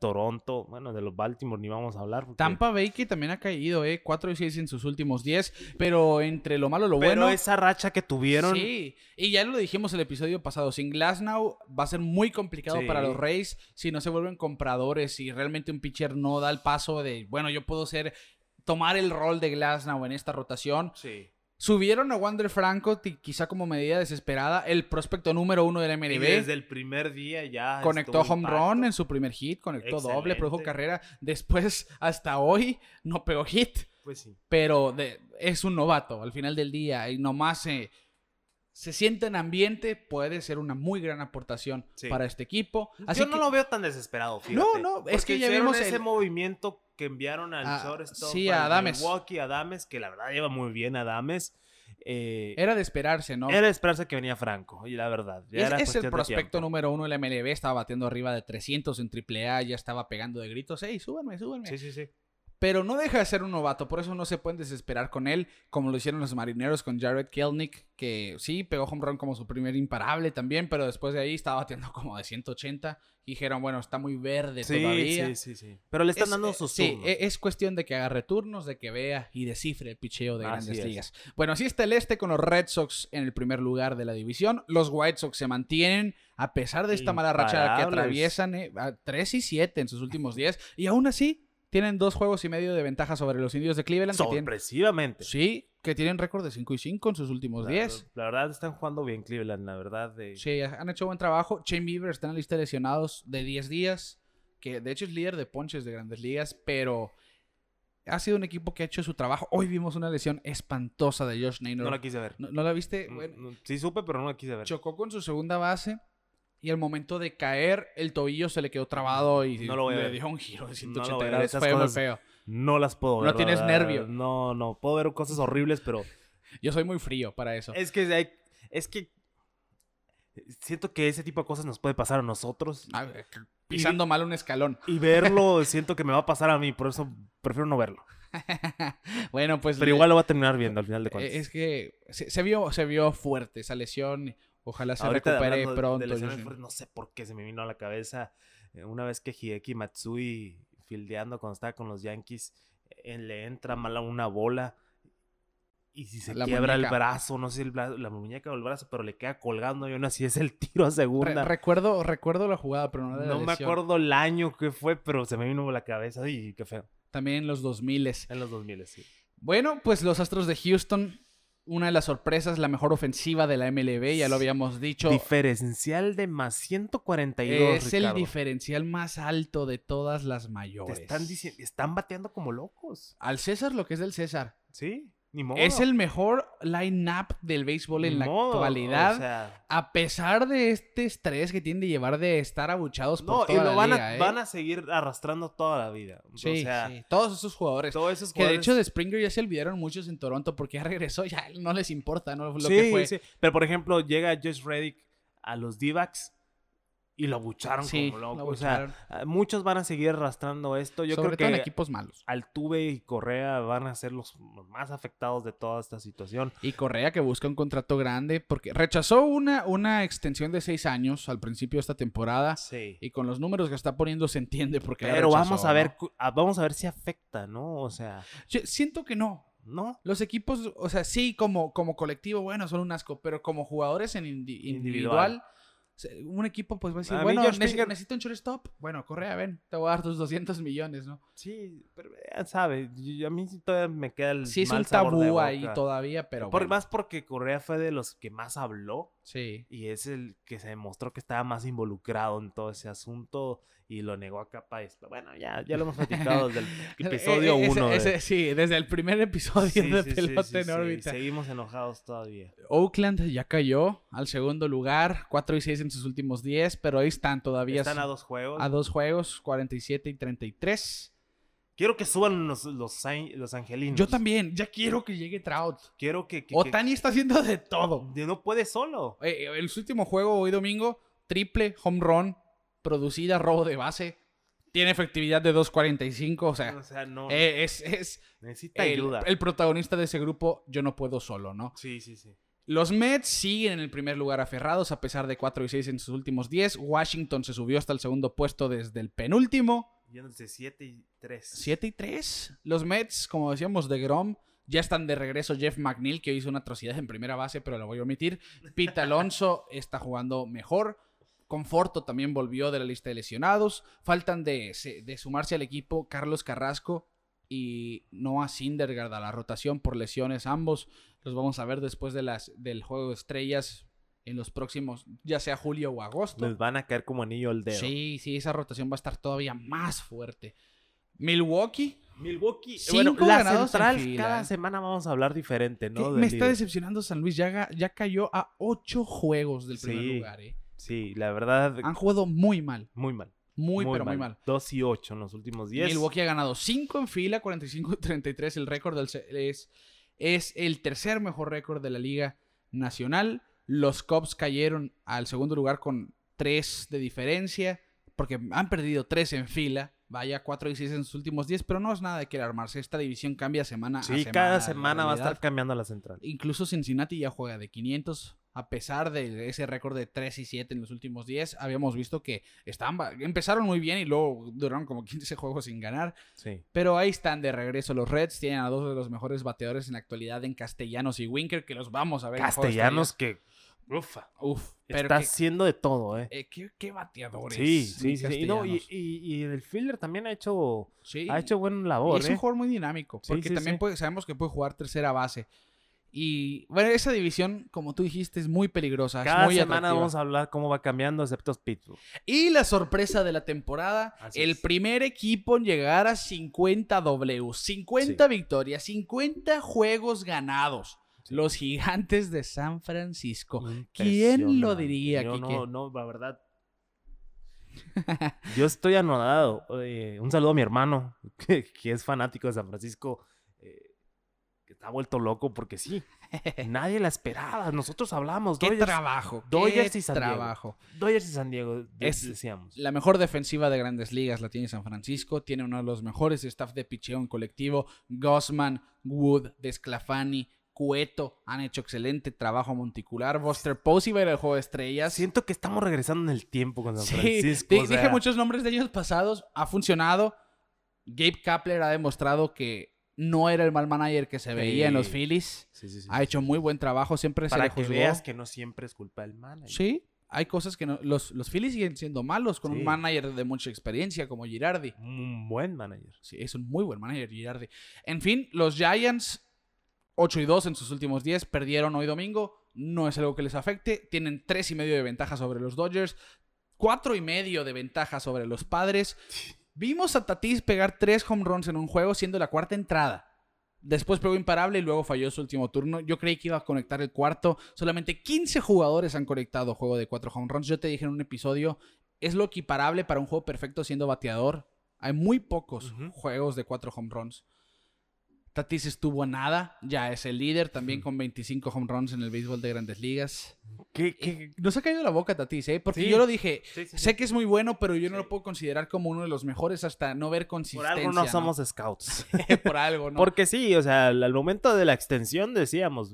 Toronto, bueno, de los Baltimore ni vamos a hablar. Porque... Tampa Bay que también ha caído, ¿eh? cuatro y seis en sus últimos diez, pero entre lo malo y lo pero bueno... Pero esa racha que tuvieron... Sí, y ya lo dijimos el episodio pasado, sin Glasnow va a ser muy complicado sí. para los Rays si no se vuelven compradores, si realmente un pitcher no da el paso de, bueno, yo puedo ser tomar el rol de Glasnow en esta rotación. Sí. Subieron a Wander Franco, t- quizá como medida desesperada, el prospecto número uno del M L B. Y desde el primer día ya... Conectó home run en su primer hit, conectó Excelente. doble, produjo carrera. Después, hasta hoy, no pegó hit. Pues sí. Pero de, es un novato al final del día y nomás se... Eh, se sienta en ambiente, puede ser una muy gran aportación sí. para este equipo. Así Yo no que... lo veo tan desesperado, fíjate. No, no, es que ya vimos ese el... movimiento que enviaron al ah, shortstop sí, a Adames. Milwaukee, Adames, que la verdad lleva muy bien Adames. Eh, era de esperarse, ¿no? Era de esperarse que venía Franco, y la verdad. Ya es era es el prospecto número uno del M L B, estaba batiendo arriba de trescientos en triple A, ya estaba pegando de gritos, ¡ey, súbanme, súbanme! Sí, sí, sí. Pero no deja de ser un novato, por eso no se pueden desesperar con él, como lo hicieron los marineros con Jared Kelenic, que sí, pegó home run como su primer imparable también, pero después de ahí estaba batiendo como de ciento ochenta. Y dijeron, bueno, está muy verde sí, todavía. Sí, sí, sí. Pero le están es, dando sus eh, turnos. Sí, es cuestión de que agarre turnos, de que vea y descifre el picheo de así Grandes Ligas. Es. Bueno, así está el este con los Red Sox en el primer lugar de la división. Los White Sox se mantienen, a pesar de esta Imparables. Mala racha que atraviesan, eh, a tres y siete en sus últimos diez. Y aún así... tienen dos juegos y medio de ventaja sobre los indios de Cleveland. Sorpresivamente. Que tienen, sí, que tienen récord de cinco y cinco en sus últimos diez. La, la verdad, están jugando bien Cleveland, la verdad. De... sí, han hecho buen trabajo. Shane Bieber está en la lista de lesionados de diez días, que de hecho es líder de ponches de Grandes Ligas, pero ha sido un equipo que ha hecho su trabajo. Hoy vimos una lesión espantosa de Josh Naylor. No la quise ver. ¿No, no la viste? No, bueno, no, sí supe, pero no la quise ver. Chocó con su segunda base. Y al momento de caer, el tobillo se le quedó trabado y no le dio un giro de ciento ochenta no grados. Fue muy feo. No las puedo ver. No tienes ¿verdad? Nervio. No, no. Puedo ver cosas horribles, pero... yo soy muy frío para eso. Es que... hay, es que... siento que ese tipo de cosas nos puede pasar a nosotros. A ver, pisando y, mal un escalón. Y verlo siento que me va a pasar a mí. Por eso prefiero no verlo. Bueno, pues... pero le, igual lo va a terminar viendo al final de cuentas. Es que se, se, vio, se vio fuerte esa lesión... ojalá se ahorita recupere de, pronto. De lesiones, no sé por qué se me vino a la cabeza una vez que Hideki Matsui, fildeando cuando estaba con los Yankees, le entra mal a una bola y si se la quiebra muñeca. El brazo, no sé si el brazo, la muñeca o el brazo, pero le queda colgando y aún así es el tiro a segunda. Re- recuerdo, recuerdo la jugada, pero no la No la me acuerdo el año que fue, pero se me vino a la cabeza. ¡Ay, qué feo! También en los dos miles. En los dos mil, sí. Bueno, pues los Astros de Houston... una de las sorpresas, la mejor ofensiva de la M L B, ya lo habíamos dicho. Diferencial de más ciento cuarenta y dos, es Ricardo. El diferencial más alto de todas las mayores. Te están diciendo, están bateando como locos. Al César lo que es del César. Sí, ni modo. Es el mejor line-up del béisbol en ni la modo, actualidad. O sea... a pesar de este estrés que tienen de llevar de estar abuchados por no, toda y lo la van liga. No, ¿eh? Van a seguir arrastrando toda la vida. Sí, o sea... sí. Todos esos jugadores. Todos esos jugadores... que de hecho de Springer ya se olvidaron muchos en Toronto porque ya regresó, ya no les importa, ¿no? Lo sí, que fue. Sí. Pero por ejemplo, llega Josh Reddick a los D-backs y lo abucharon sí, como loco. Lo abucharon. O sea, muchos van a seguir arrastrando esto. Yo Sobre creo todo que en equipos malos. Altuve y Correa van a ser los más afectados de toda esta situación. Y Correa que busca un contrato grande porque rechazó una, una extensión de seis años al principio de esta temporada. Sí. Y con los números que está poniendo se entiende por qué. Pero la rechazó, vamos a ver, ¿no? Vamos a ver si afecta, ¿no? O sea. Yo siento que no. No. Los equipos, o sea, sí, como, como colectivo, bueno, son un asco, pero como jugadores en indi- individual. individual un equipo pues va a decir, a bueno, nec- Finger... necesito un shortstop. Bueno, Correa, ven, te voy a dar tus doscientos millones, ¿no? Sí, pero ya sabes, yo, a mí todavía me queda el sí, mal sabor de boca. Sí, es un tabú ahí todavía, pero por, bueno. Más porque Correa fue de los que más habló. Sí. Y es el que se demostró que estaba más involucrado en todo ese asunto y lo negó a capa y bueno, ya, ya lo hemos platicado desde el episodio uno. De... sí, desde el primer episodio sí, de sí, Pelota sí, sí, en Órbita. Sí, seguimos enojados todavía. Oakland ya cayó al segundo lugar, cuatro y seis en sus últimos diez, pero ahí están todavía. Están a dos juegos. A dos juegos, cuarenta y siete y treinta y tres. Quiero que suban los, los, los angelinos. Yo también. Ya quiero que llegue Trout. Quiero que... que Otani que... está haciendo de todo. No puede solo. Eh, el último juego hoy domingo, triple, home run, producida, robo de base. Tiene efectividad de dos cuarenta y cinco. O sea, o sea no, eh, es, es... necesita el, ayuda. El protagonista de ese grupo, yo no puedo solo, ¿no? Sí, sí, sí. Los Mets siguen en el primer lugar aferrados a pesar de cuatro y seis en sus últimos diez. Washington se subió hasta el segundo puesto desde el penúltimo. Yéndose siete y tres. siete y tres. Los Mets, como decíamos, de Grom, ya están de regreso. Jeff McNeil, que hizo una atrocidad en primera base, pero lo voy a omitir. Pete Alonso está jugando mejor. Conforto también volvió de la lista de lesionados. Faltan de, de sumarse al equipo Carlos Carrasco y Noah Syndergaard a la rotación por lesiones. Ambos los vamos a ver después de las, del Juego de Estrellas. En los próximos, ya sea julio o agosto. Les van a caer como anillo al dedo. Sí, sí, esa rotación va a estar todavía más fuerte. Milwaukee Milwaukee, cinco bueno, la central, cada semana vamos a hablar diferente, ¿no? Me está líder. decepcionando San Luis, ya, ya cayó a ocho juegos del sí, primer lugar, ¿eh? Sí, la verdad. Han jugado muy mal. Muy mal. Muy, muy pero mal. muy mal. dos y ocho en los últimos diez. Milwaukee ha ganado cinco en fila, cuarenta y cinco a treinta y tres. El récord del es, es el tercer mejor récord de la Liga Nacional. Los Cubs cayeron al segundo lugar con tres de diferencia, porque han perdido tres en fila. Vaya, cuatro y seis en sus últimos diez, pero no es nada de querer armarse. Esta división cambia semana sí, a semana. Sí, cada semana va a estar cambiando la central. Incluso Cincinnati ya juega de quinientos, a pesar de ese récord de tres y siete en los últimos diez. Habíamos visto que estaban, empezaron muy bien y luego duraron como quince juegos sin ganar. Sí. Pero ahí están de regreso los Reds. Tienen a dos de los mejores bateadores en la actualidad en Castellanos y Winker, que los vamos a ver. Castellanos que... Ufa, uf, pero está que, haciendo de todo, ¿eh? eh qué, qué bateadores. Sí, sí, sí. sí. No, y, y, y el fielder también ha hecho, sí, ha hecho buena labor. Es ¿eh? un jugador muy dinámico, porque sí, sí, también sí. Puede, sabemos que puede jugar tercera base. Y bueno, esa división, como tú dijiste, es muy peligrosa. Cada es muy semana atractiva. Vamos a hablar cómo va cambiando, excepto Pittsburgh. Y la sorpresa de la temporada, Así el es. primer equipo en llegar a cincuenta W, cincuenta sí. victorias, cincuenta juegos ganados. Sí. Los Gigantes de San Francisco. ¿Quién lo diría, Yo Quique? No, no, la verdad. Yo estoy anonadado. Eh, un saludo a mi hermano, que, que es fanático de San Francisco, eh, que está vuelto loco porque sí. Nadie la esperaba. Nosotros hablamos. ¿Qué Dodgers, trabajo? Dodgers ¿Qué y San trabajo? Diego. Dodgers y San Diego, es, decíamos. La mejor defensiva de Grandes Ligas la tiene San Francisco. Tiene uno de los mejores staff de picheo en colectivo. Gossman, Wood, Desclafani, Cueto han hecho excelente trabajo monticular. Buster Posey va a ir al Juego de Estrellas. Siento que estamos regresando en el tiempo con San Francisco. Sí, o sea... dije muchos nombres de ellos pasados. Ha funcionado. Gabe Kapler ha demostrado que no era el mal manager que se veía sí. en los Phillies. Sí, sí, sí, ha sí, hecho sí. muy buen trabajo. Siempre Para se le juzgó. Para que veas que no siempre es culpa del manager. Sí, hay cosas que no... Los, los Phillies siguen siendo malos con sí. un manager de mucha experiencia como Girardi. Un buen manager. Sí, es un muy buen manager Girardi. En fin, los Giants... ocho y dos en sus últimos diez, perdieron hoy domingo, no es algo que les afecte, tienen tres y medio de ventaja sobre los Dodgers, cuatro y medio de ventaja sobre los Padres. Vimos a Tatis pegar tres home runs en un juego siendo la cuarta entrada. Después pegó imparable y luego falló su último turno. Yo creí que iba a conectar el cuarto, solamente quince jugadores han conectado juego de cuatro home runs. Yo te dije en un episodio, es lo equiparable para un juego perfecto siendo bateador. Hay muy pocos uh-huh. juegos de cuatro home runs. Tatis estuvo a nada, ya es el líder también con veinticinco home runs en el béisbol de Grandes Ligas. ¿Qué, qué? Nos ha caído la boca Tatis, ¿eh? Porque sí, yo lo dije, sí, sí, sé sí. que es muy bueno, pero yo sí. no lo puedo considerar como uno de los mejores hasta no ver consistencia. Por algo no, ¿no? somos scouts. Por algo, ¿no? Porque sí, o sea, al momento de la extensión decíamos,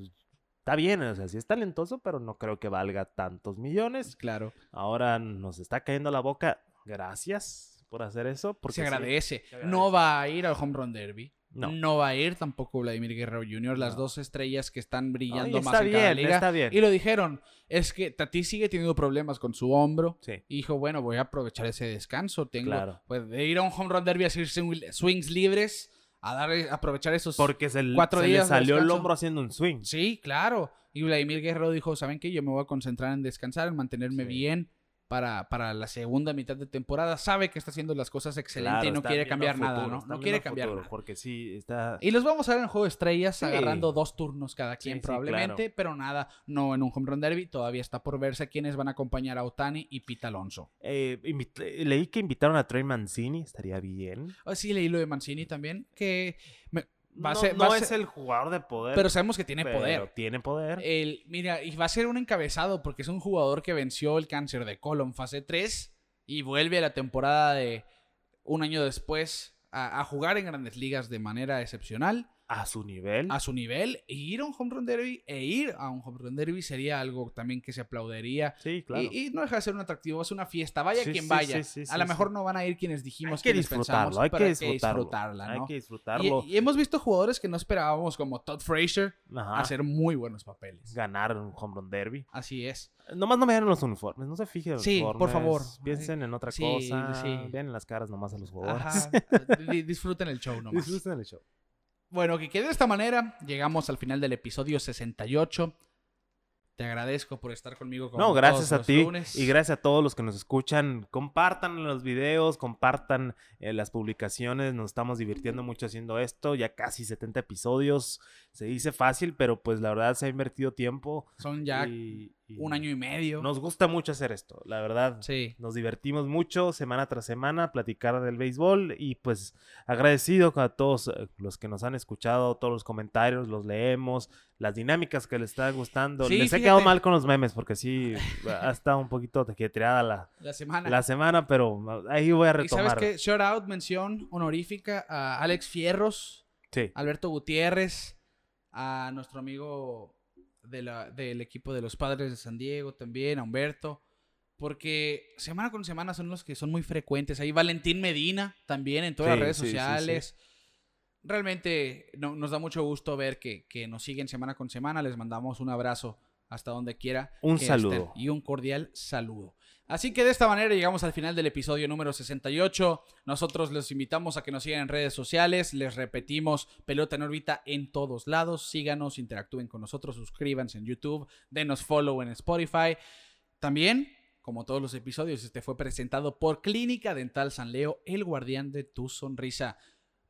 está bien, o sea, sí es talentoso, pero no creo que valga tantos millones. Claro. Ahora nos está cayendo la boca, gracias por hacer eso. Porque se agradece. Sí, se agradece. No va a ir al Home Run Derby. No. no va a ir tampoco Vladimir Guerrero junior Las no. dos estrellas que están brillando Ay, más en cada liga. Está bien. Y lo dijeron. Es que Tatis sigue teniendo problemas con su hombro. Sí. Y dijo, bueno, voy a aprovechar ese descanso. Tengo claro. pues, de ir a un home run derby a hacer swings libres, a, dar, a aprovechar esos Porque se, cuatro se días le salió de el hombro haciendo un swing. Sí, claro. Y Vladimir Guerrero dijo, ¿saben qué? Yo me voy a concentrar en descansar, en mantenerme sí. bien. Para, para la segunda mitad de temporada, sabe que está haciendo las cosas excelente claro, y no quiere cambiar futuro, nada, ¿no? No quiere cambiar futuro, nada. Porque sí está... Y los vamos a ver en el Juego de Estrellas sí. agarrando dos turnos cada quien sí, probablemente, sí, claro. pero nada, no en un home run derby, todavía está por verse quiénes van a acompañar a Ohtani y Pete Alonso. Eh, invité, leí que invitaron a Trey Mancini, estaría bien. Oh, sí, leí lo de Mancini también, que... Me... Va no, ser, no ser, es el jugador de poder. Pero sabemos que tiene pero poder. Tiene poder. El, mira, y va a ser un encabezado porque es un jugador que venció el cáncer de colon fase tres y vuelve a la temporada de un año después a, a jugar en Grandes Ligas de manera excepcional. A su nivel. A su nivel. Y ir a un home run derby e ir a un home run derby sería algo también que se aplaudiría. Sí, claro. Y, y no deja de ser un atractivo, es una fiesta. Vaya sí, quien sí, vaya. Sí, sí, a sí, lo mejor sí. no van a ir quienes dijimos que pensamos. Hay que disfrutarlo. Hay que, ¿no? que disfrutarlo. Y, y hemos visto jugadores que no esperábamos, como Todd Frazier, Ajá. hacer muy buenos papeles. Ganar un home run derby. Así es. Nomás no me den los uniformes. No se fijen en los sí, uniformes. Sí, por favor. Piensen en otra sí, cosa. Sí. Vean las caras nomás a los jugadores. Disfruten el show nomás. Disfruten el show. Bueno, que de esta manera llegamos al final del episodio sesenta y ocho. Te agradezco por estar conmigo. Como no, gracias a ti lunes. Y gracias a todos los que nos escuchan. Compartan los videos, compartan eh, las publicaciones. Nos estamos divirtiendo mucho haciendo esto. Ya casi setenta episodios. Se dice fácil, pero pues la verdad se ha invertido tiempo. Son ya y, y un año y medio. Nos gusta mucho hacer esto, la verdad. Sí. Nos divertimos mucho semana tras semana, platicar del béisbol. Y pues agradecido a todos los que nos han escuchado, todos los comentarios, los leemos. Las dinámicas que les están gustando. Sí, les fíjate. He quedado mal con los memes porque sí ha estado un poquito tequetreada la, la, semana. la semana, pero ahí voy a retomar. ¿Y sabes qué? Shout out, mención honorífica a Alex Fierros, sí. Alberto Gutiérrez, a nuestro amigo de la, del equipo de los Padres de San Diego también, a Humberto, porque semana con semana son los que son muy frecuentes. Ahí Valentín Medina también en todas sí, las redes sí, sociales. Sí, sí. Realmente no, nos da mucho gusto ver que, que nos siguen semana con semana. Les mandamos un abrazo hasta donde quiera. Un saludo. Y un cordial saludo. Así que de esta manera llegamos al final del episodio número sesenta y ocho. Nosotros les invitamos a que nos sigan en redes sociales. Les repetimos, Pelota en Órbita en todos lados. Síganos, interactúen con nosotros, suscríbanse en YouTube, denos follow en Spotify. También, como todos los episodios, este fue presentado por Clínica Dental San Leo, el guardián de tu sonrisa.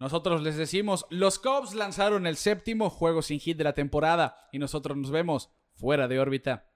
Nosotros les decimos, los Cubs lanzaron el séptimo juego sin hit de la temporada y nosotros nos vemos fuera de órbita.